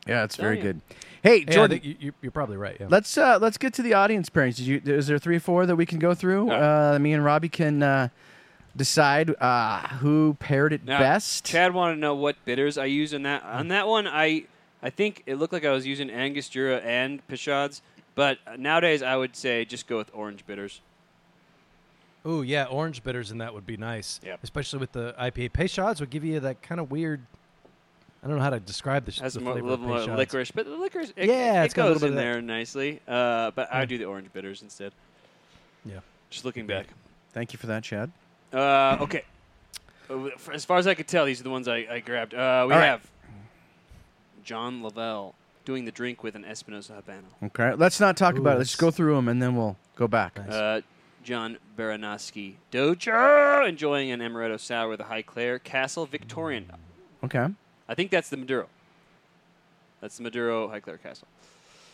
Yeah, it's very good. Hey, Jordan, you're probably right. Yeah. Let's get to the audience pairings. Is there 3 or 4 that we can go through? Right. Me and Robbie can decide who paired it best. Chad wanted to know what bitters I use in that. On that one, I think it looked like I was using Angostura and Pichards, but nowadays I would say just go with orange bitters. Oh, yeah, orange bitters in that would be nice, especially with the IPA. Peychaud's would give you that kind of weird, I don't know how to describe this. Has the flavor of Peychaud's. Licorice, but the licorice, it goes in there nicely, but I would do the orange bitters instead. Yeah. Just looking back. Thank you for that, Chad. Okay. As far as I could tell, these are the ones I grabbed. We have John Lavelle doing the drink with an Espinosa Habano. Okay, let's not talk about it. Let's go through them, and then we'll go back. Nice. John Baranowski Dojo enjoying an Amaretto Sour with a High Claire Castle Victorian. Okay. I think that's the Maduro. That's the Maduro High Claire Castle.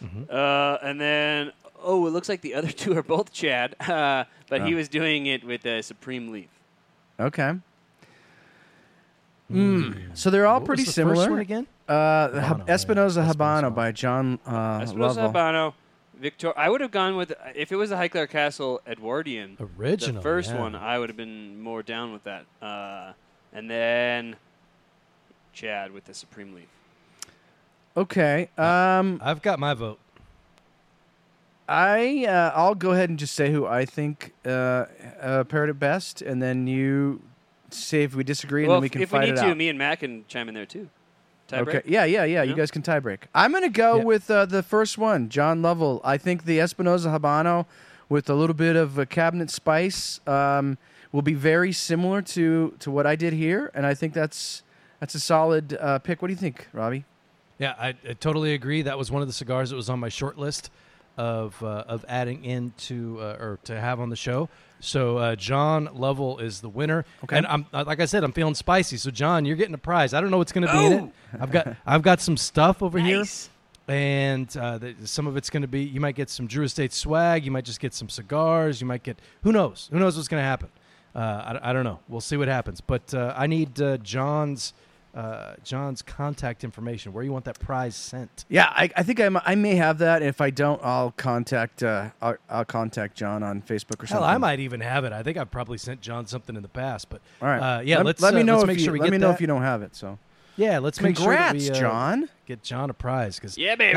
Mm-hmm. And then, it looks like the other two are both Chad, but he was doing it with a Supreme Leaf. Okay. Mm. So they're all pretty similar. First one again? Espinosa Habano by John Espinosa Habano. I would have gone with, if it was the High Claire Castle Edwardian, original, the first one, I would have been more down with that. And then Chad with the Supreme Leaf. Okay. I've got my vote. I'll go ahead and just say who I think paired it best, and then you say if we disagree, and then we can fight it out. If we need to, me and Matt can chime in there, too. Tie break? Yeah. You guys can tie break. I'm going to go with the first one, John Lovell. I think the Espinosa Habano with a little bit of a cabinet spice will be very similar to what I did here, and I think that's a solid pick. What do you think, Robbie? Yeah, I totally agree. That was one of the cigars that was on my short list of adding into or to have on the show. So John Lovell is the winner, and I'm like I said, I'm feeling spicy. So John, you're getting a prize. I don't know what's going to be in it. I've got some stuff over here, and some of it's going to be. You might get some Drew Estate swag. You might just get some cigars. You might get who knows what's going to happen. I don't know. We'll see what happens. But I need John's contact information. Where you want that prize sent? Yeah, I think I may have that. If I don't, I'll contact I'll contact John on Facebook or something. Hell, I might even have it. I think I've probably sent John something in the past. But all right, let me know if you don't have it. So yeah, let's make sure that we get John a prize baby.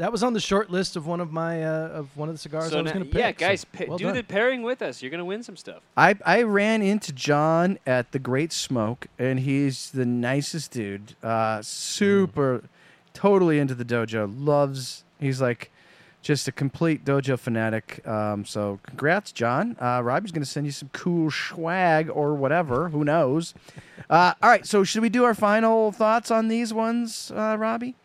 That was on the short list of one of my the cigars I was going to pick. Yeah, guys, do the pairing with us. You're going to win some stuff. I ran into John at the Great Smoke, and he's the nicest dude. Totally into the dojo. He's like just a complete dojo fanatic. So congrats, John. Robbie's going to send you some cool swag or whatever. Who knows? All right, so should we do our final thoughts on these ones, Robbie?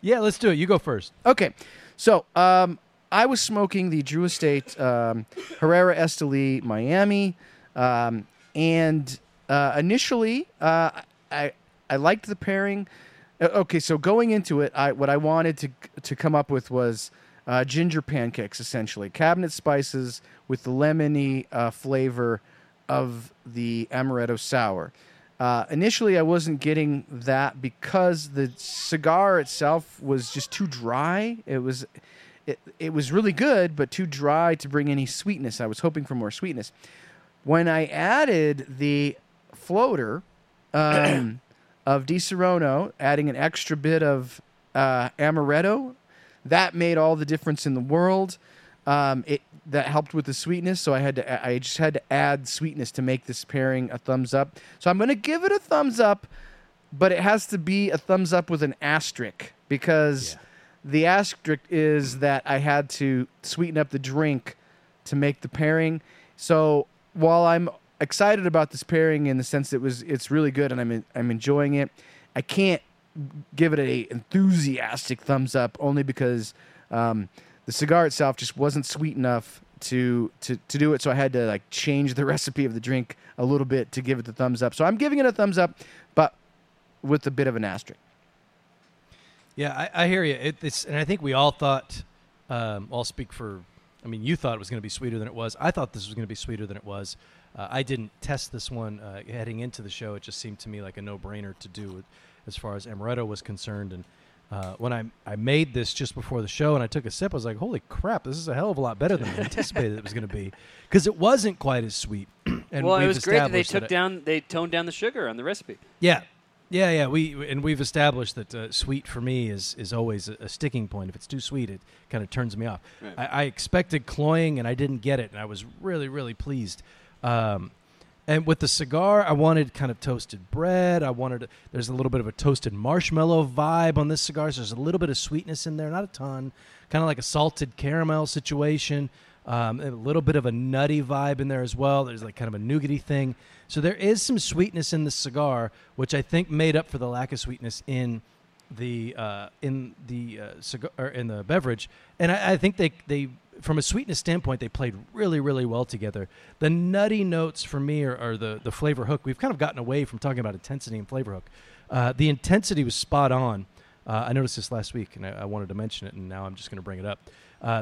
Yeah, let's do it. You go first. Okay. So I was smoking the Drew Estate Herrera Estelí Miami, and initially I liked the pairing. Okay, so going into it, what I wanted to come up with was ginger pancakes, essentially. Cabinet spices with the lemony flavor of the Amaretto Sour. Initially, I wasn't getting that because the cigar itself was just too dry. It was really good, but too dry to bring any sweetness. I was hoping for more sweetness. When I added the floater of Disaronno, adding an extra bit of Amaretto, that made all the difference in the world. That helped with the sweetness, so I just had to add sweetness to make this pairing a thumbs up. So I'm going to give it a thumbs up, but it has to be a thumbs up with an asterisk, because the asterisk is that I had to sweeten up the drink to make the pairing. So while I'm excited about this pairing in the sense that it's really good and I'm enjoying it, I can't give it a enthusiastic thumbs up, only because the cigar itself just wasn't sweet enough to do it. So I had to like change the recipe of the drink a little bit to give it the thumbs up. So I'm giving it a thumbs up, but with a bit of an asterisk. Yeah, I hear you. It's and I think we all thought, I'll speak for, I mean, you thought it was going to be sweeter than it was. I thought this was going to be sweeter than it was. I didn't test this one heading into the show. It just seemed to me like a no-brainer to do as far as Amaretto was concerned. And when I made this just before the show and I took a sip, I was like, holy crap, this is a hell of a lot better than I anticipated it was going to be, because it wasn't quite as sweet. And well, it was great that they toned down the sugar on the recipe. Yeah. Yeah, yeah. We've established that sweet for me is always a sticking point. If it's too sweet, it kind of turns me off. Right. I expected cloying, and I didn't get it, and I was really, really pleased. And with the cigar, I wanted kind of toasted bread. There's a little bit of a toasted marshmallow vibe on this cigar, so there's a little bit of sweetness in there, not a ton. Kind of like a salted caramel situation. A little bit of a nutty vibe in there as well. There's like kind of a nougaty thing. So there is some sweetness in the cigar, which I think made up for the lack of sweetness in the cigar or in the beverage. And I think they from a sweetness standpoint, they played really, really well together. The nutty notes for me are the flavor hook. We've kind of gotten away from talking about intensity and flavor hook. The intensity was spot on. I noticed this last week, and I wanted to mention it, and now I'm just going to bring it up.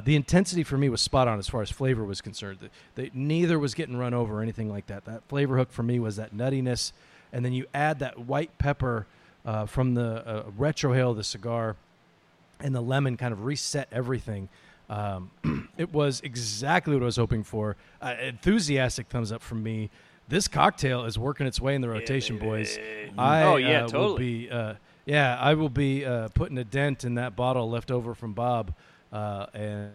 The intensity for me was spot on as far as flavor was concerned. Neither was getting run over or anything like that. That flavor hook for me was that nuttiness, and then you add that white pepper from the retrohale of the cigar, and the lemon kind of reset everything. It was exactly what I was hoping for. Enthusiastic thumbs up from me. This cocktail is working its way in the rotation, boys. Totally. I will be putting a dent in that bottle left over from Bob. And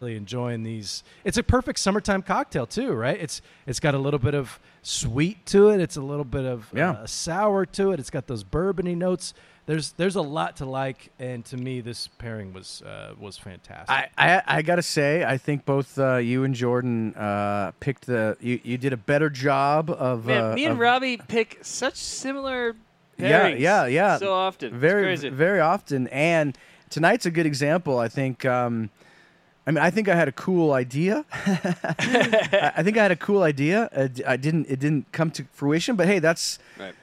really enjoying these. It's a perfect summertime cocktail too, right? It's got a little bit of sweet to it. It's a little bit of sour to it. It's got those bourbony notes. There's a lot to like, and to me, this pairing was fantastic. I gotta say, I think both you and Jordan picked you did a better job of. Man, me and Robbie pick such similar pairings. Yeah. So often, very often, and. Tonight's a good example, I think. I think I had a cool idea. It didn't come to fruition, but hey, that's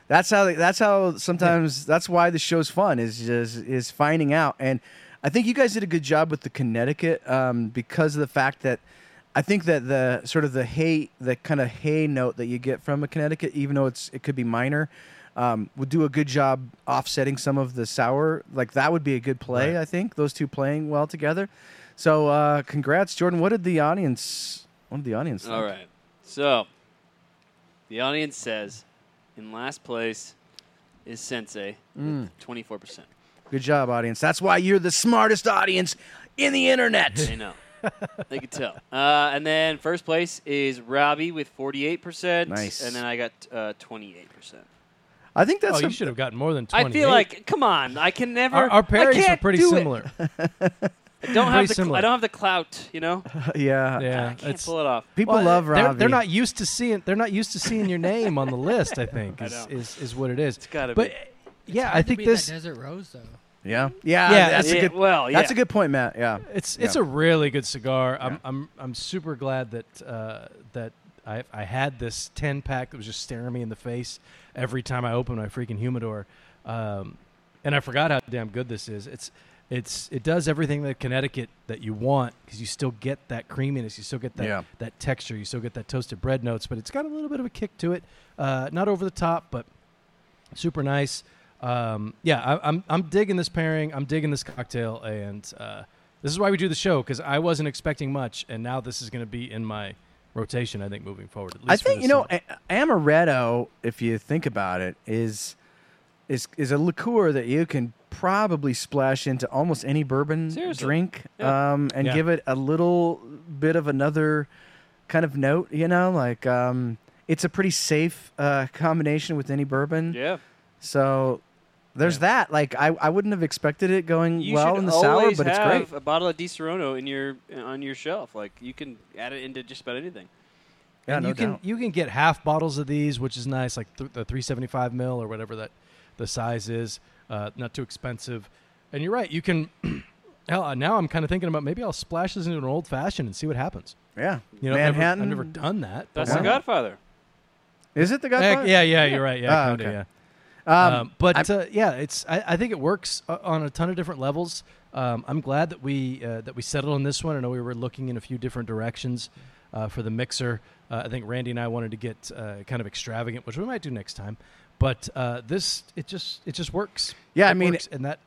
how sometimes that's why the show's fun is finding out. And I think you guys did a good job with the Connecticut because of the fact that I think that the kind of hay note that you get from a Connecticut, even though it could be minor. Would do a good job offsetting some of the sour. Like, that would be a good play, right. I think. Those two playing well together. So, congrats, Jordan. What did the audience think? All right. So, the audience says, in last place is Sensei with 24%. Good job, audience. That's why you're the smartest audience in the internet. They know. They could tell. And then first place is Robbie with 48%. Nice. And then I got 28%. I think that's. Oh, you should have gotten more than 20. I feel like, come on, I can never. Our pairings are pretty similar. I don't have the clout, you know. Yeah. I can't pull it off. People love Robbie. They're not used to seeing. They're not used to seeing your name on the list. I think is what it is. It's gotta be. But yeah, I think to be this that Desert Rose though. Yeah. That's a good point, Matt. Yeah. It's a really good cigar. Yeah. I'm super glad that. I had this 10-pack that was just staring me in the face every time I opened my freaking humidor, and I forgot how damn good this is. It does everything that Connecticut that you want, because you still get that creaminess, you still get that texture, you still get that toasted bread notes, but it's got a little bit of a kick to it, not over the top, but super nice. I'm digging this pairing. I'm digging this cocktail, and this is why we do the show, because I wasn't expecting much, and now this is going to be in my rotation, I think, moving forward. At least I think, Amaretto, if you think about it, is a liqueur that you can probably splash into almost any bourbon drink, and give it a little bit of another kind of note. You know, like it's a pretty safe combination with any bourbon. Yeah. So there's that. Like I wouldn't have expected it going well in the sour, but it's great. You should always have a bottle of Disaronno on your shelf. Like, you can add it into just about anything. Yeah, and you can get half bottles of these, which is nice, like the 375 ml or whatever the size is. not too expensive. And you're right, you can... Hell, now I'm kind of thinking about maybe I'll splash this into an old-fashioned and see what happens. Yeah. You know, Manhattan. I've never done that. That's The Godfather. Is it The Godfather? Yeah, you're right. Yeah, okay. Yeah. I think it works on a ton of different levels. I'm glad that we settled on this one. I know we were looking in a few different directions for the mixer. I think Randy and I wanted to get kind of extravagant, which we might do next time. But this, it just works. Yeah, it works, and that...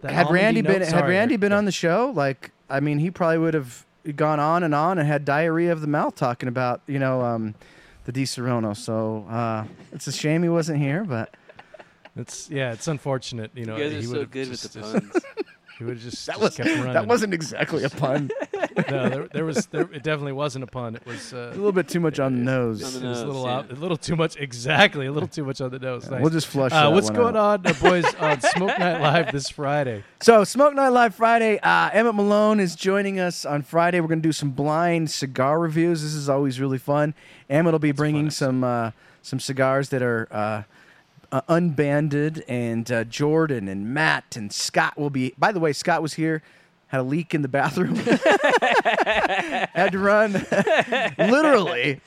Had Randy been on the show, he probably would have gone on and had diarrhea of the mouth talking about, the Disaronno. So it's a shame he wasn't here, but it's unfortunate. You guys are so good with the puns. He would have just kept running. That wasn't exactly a pun. No, there it definitely wasn't a pun. It was a little bit too much on the nose. A little too much on the nose. Yeah, nice. We'll just flush that what's going out. On, boys, on Smoke Night Live this Friday? So, Smoke Night Live Friday, Emmett Malone is joining us on Friday. We're going to do some blind cigar reviews. This is always really fun. Emmett will be bringing some cigars that are... unbanded, and Jordan and Matt and Scott will be... By the way, Scott was here, had a leak in the bathroom. Had to run. Literally.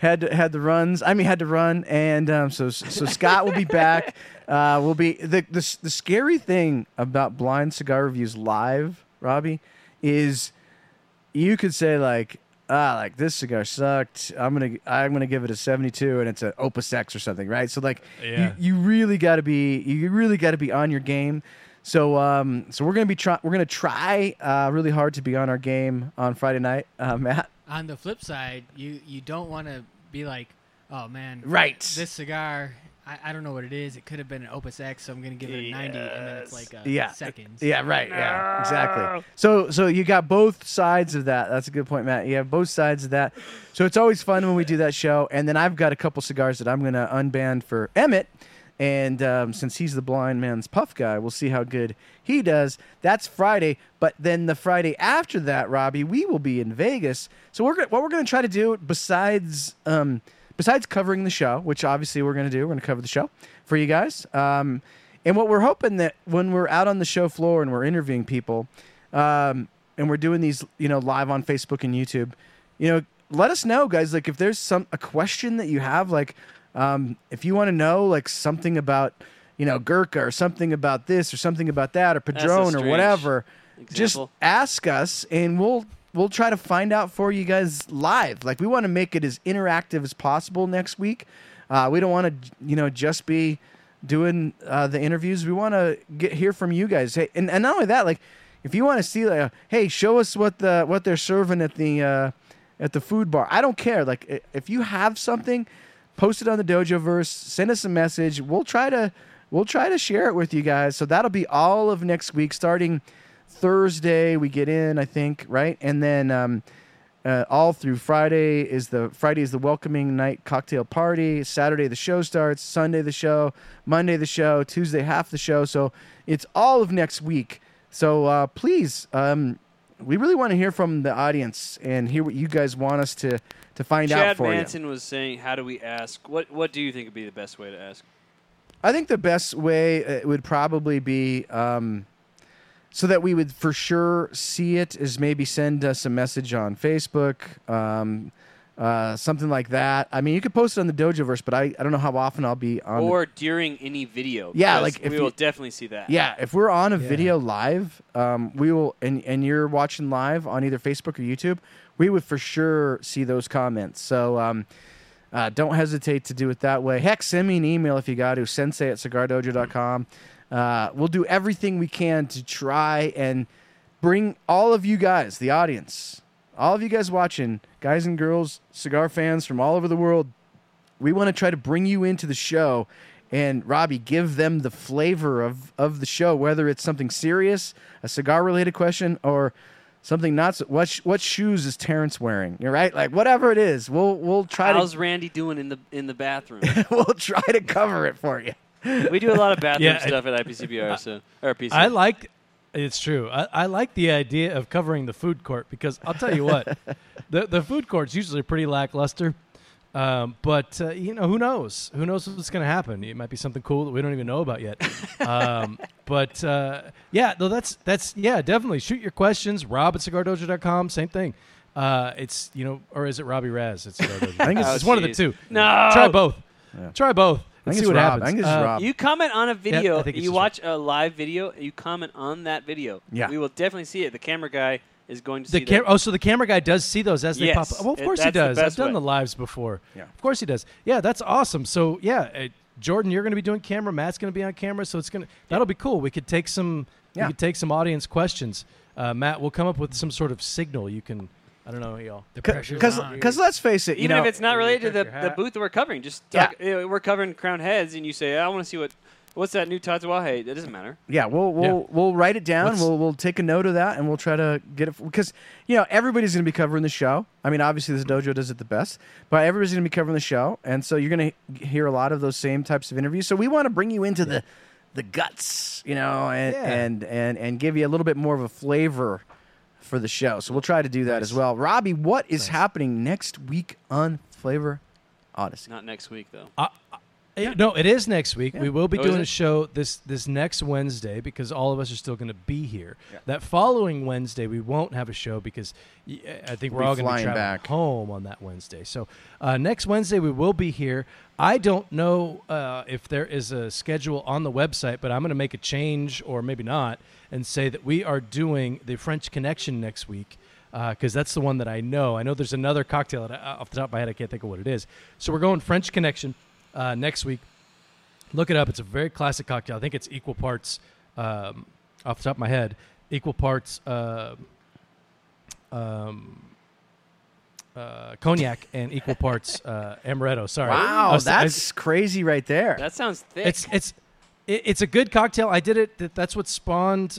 Had to run. And so Scott will be back. Will be the scary thing about blind cigar reviews live, Robbie, is you could say this cigar sucked. I'm gonna give it a 72, and it's an Opus X or something, right? So you really gotta be on your game. So we're gonna try really hard to be on our game on Friday night, Matt. On the flip side, you don't want to be like, oh man, right? This cigar, I don't know what it is. It could have been an Opus X, so I'm gonna give it a 90, and then it's like a second. Yeah, right. Yeah, exactly. So you got both sides of that. That's a good point, Matt. You have both sides of that. So it's always fun when we do that show. And then I've got a couple cigars that I'm gonna unban for Emmett, and since he's the blind man's puff guy, we'll see how good he does. That's Friday. But then the Friday after that, Robbie, we will be in Vegas. So what we're gonna try to do besides. Besides covering the show, which obviously we're going to do, we're going to cover the show for you guys. And what we're hoping that when we're out on the show floor and we're interviewing people, and we're doing these, live on Facebook and YouTube, let us know, guys. Like, if there's a question that you have, if you want to know, something about, Gurkha or something about this or something about that or Padron or whatever, just ask us and we'll try to find out for you guys live. We want to make it as interactive as possible next week. We don't want to, just be doing the interviews. We want to hear from you guys. Hey, and not only that, if you want to see, hey, show us what they're serving at the food bar. I don't care. If you have something, post it on the Dojoverse. Send us a message. We'll try to share it with you guys. So that'll be all of next week, starting Thursday we get in, I think, right? And then all through Friday is the welcoming night cocktail party. Saturday the show starts, Sunday the show, Monday the show, Tuesday half the show. So it's all of next week. So please, we really want to hear from the audience and hear what you guys want us to find out for you. Chad Manson was saying, how do we ask? What do you think would be the best way to ask? I think the best way would probably be... so that we would for sure see it is maybe send us a message on Facebook, something like that. I mean, you could post it on the Dojoverse, but I don't know how often I'll be on. Or during any video. Yeah, we will definitely see that. Yeah, if we're on a video live, we will, and you're watching live on either Facebook or YouTube, we would for sure see those comments. So don't hesitate to do it that way. Heck, send me an email if you got to, sensei@cigardojo.com. We'll do everything we can to try and bring all of you guys, the audience, all of you guys watching, guys and girls, cigar fans from all over the world. We want to try to bring you into the show and, Robbie, give them the flavor of the show, whether it's something serious, a cigar-related question, or something not so... What shoes is Terrence wearing? You're right? Whatever it is, we'll try to... How's Randy doing in the bathroom? We'll try to cover it for you. We do a lot of bathroom stuff at IPCBR, or PC. It's true. I like the idea of covering the food court because I'll tell you what, the food court's usually pretty lackluster. But you know, who knows? Who knows what's going to happen? It might be something cool that we don't even know about yet. Yeah, though that's definitely shoot your questions. Rob@CigarDojo.com. Same thing. It's, you know, or is it Robbie Raz? It's Cigar Dojo. I think it's one of the two. No, try both. Yeah. Try both. Let's see what happens. I think it's Rob. You comment on a video. Yeah, you watch a live video. You comment on that video. Yeah. We will definitely see it. The camera guy is going to see that. Oh, so the camera guy does see those as they pop up. Well, of course he does. I've done the lives before. Yeah. Of course he does. Yeah, that's awesome. So, yeah, Jordan, you're going to be doing camera. Matt's going to be on camera. So it's going to that'll be cool. We could take some audience questions. Matt, we'll come up with some sort of signal you can – I don't know, y'all. The pressure's on. Because let's face it, even if it's not related to the booth that we're covering, just we're covering Crown Heads, and you say, "I want to see what's that new Tatuaje." It doesn't matter. Yeah, we'll write it down. We'll take a note of that, and we'll try to get it because everybody's going to be covering the show. I mean, obviously this dojo does it the best, but everybody's going to be covering the show, and so you're going to hear a lot of those same types of interviews. So we want to bring you into the guts, and give you a little bit more of a flavor for the show. So we'll try to do that as well. Robbie, what is happening next week on Flavor Odyssey? Not next week, though. No, it is next week. Yeah. We will be doing a show this next Wednesday because all of us are still going to be here. Yeah. That following Wednesday, we won't have a show because I think we're all going to be traveling home on that Wednesday. So next Wednesday, we will be here. I don't know if there is a schedule on the website, but I'm going to make a change or maybe not and say that we are doing the French Connection next week because that's the one that I know. I know there's another cocktail off the top of my head. I can't think of what it is. So we're going French Connection next week. Look it up. It's a very classic cocktail. I think it's equal parts, off the top of my head, cognac and equal parts amaretto. Sorry. Wow, that's crazy right there. That sounds thick. It's a good cocktail. I did it. That's what spurred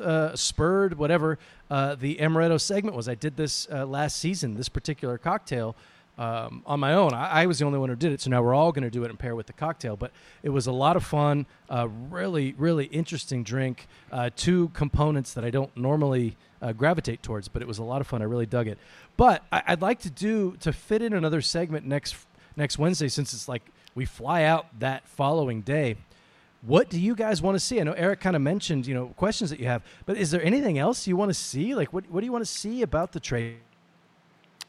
whatever the amaretto segment was. I did this last season, this particular cocktail on my own. I was the only one who did it, so now we're all going to do it and pair with the cocktail. But it was a lot of fun, really, really interesting drink, two components that I don't normally gravitate towards, but it was a lot of fun. I really dug it. But I'd like to fit in another segment next Wednesday since it's like we fly out that following day. What do you guys want to see? I know Eric kind of mentioned, questions that you have, but is there anything else you want to see? Like, what do you want to see about the trade?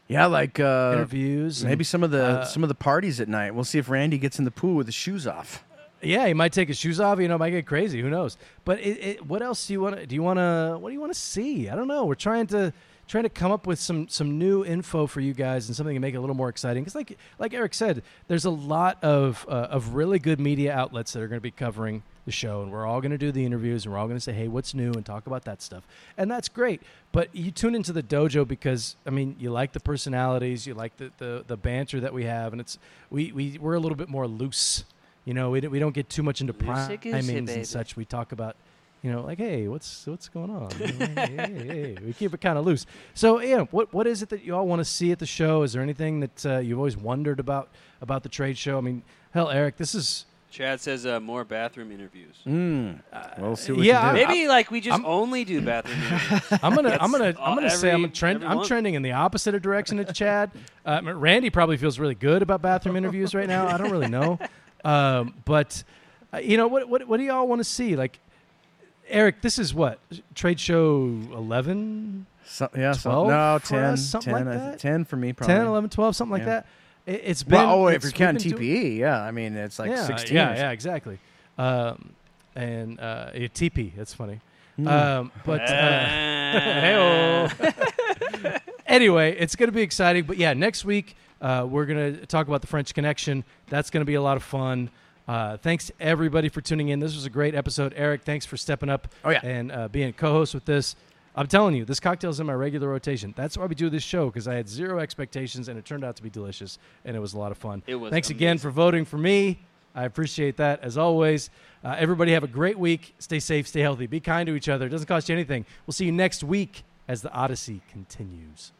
Yeah, like interviews, maybe some of the parties at night. We'll see if Randy gets in the pool with his shoes off. Yeah, he might take his shoes off. It might get crazy. Who knows? But what else do you want? What do you want to see? I don't know. We're trying to come up with some new info for you guys and something to make it a little more exciting. Because like Eric said, there's a lot of really good media outlets that are going to be covering the show, and we're all going to do the interviews, and we're all going to say, hey, what's new, and talk about that stuff. And that's great. But you tune into the dojo because, I mean, you like the personalities, you like the banter that we have, and it's we're a little bit more loose. We don't get too much into primings and such. We talk about... like, hey, what's going on? hey. We keep it kind of loose. So, yeah, what is it that you all want to see at the show? Is there anything that you've always wondered about the trade show? I mean, hell, Eric, this is... Chad says more bathroom interviews. We'll see what you do. Maybe only do bathroom interviews. I'm trending in the opposite direction of Chad. Randy probably feels really good about bathroom interviews right now. I don't really know. What do y'all want to see? Like, Eric, this is what? Trade show 11? 10. Something 10, like that? 10 for me, probably. 10, 11, 12, something like that. It's been... Well, if you're counting TPE, I mean, it's like 16. Yeah, exactly. TP, that's funny. Hey-oh. Anyway, it's going to be exciting. But, next week, we're going to talk about the French Connection. That's going to be a lot of fun. Thanks, everybody, for tuning in. This was a great episode. Eric, thanks for stepping up and being a co-host with this. I'm telling you, this cocktail's in my regular rotation. That's why we do this show, because I had zero expectations, and it turned out to be delicious, and it was a lot of fun. It was thanks amazing. Again for voting for me. I appreciate that, as always. Everybody have a great week. Stay safe, stay healthy, be kind to each other. It doesn't cost you anything. We'll see you next week as the Odyssey continues.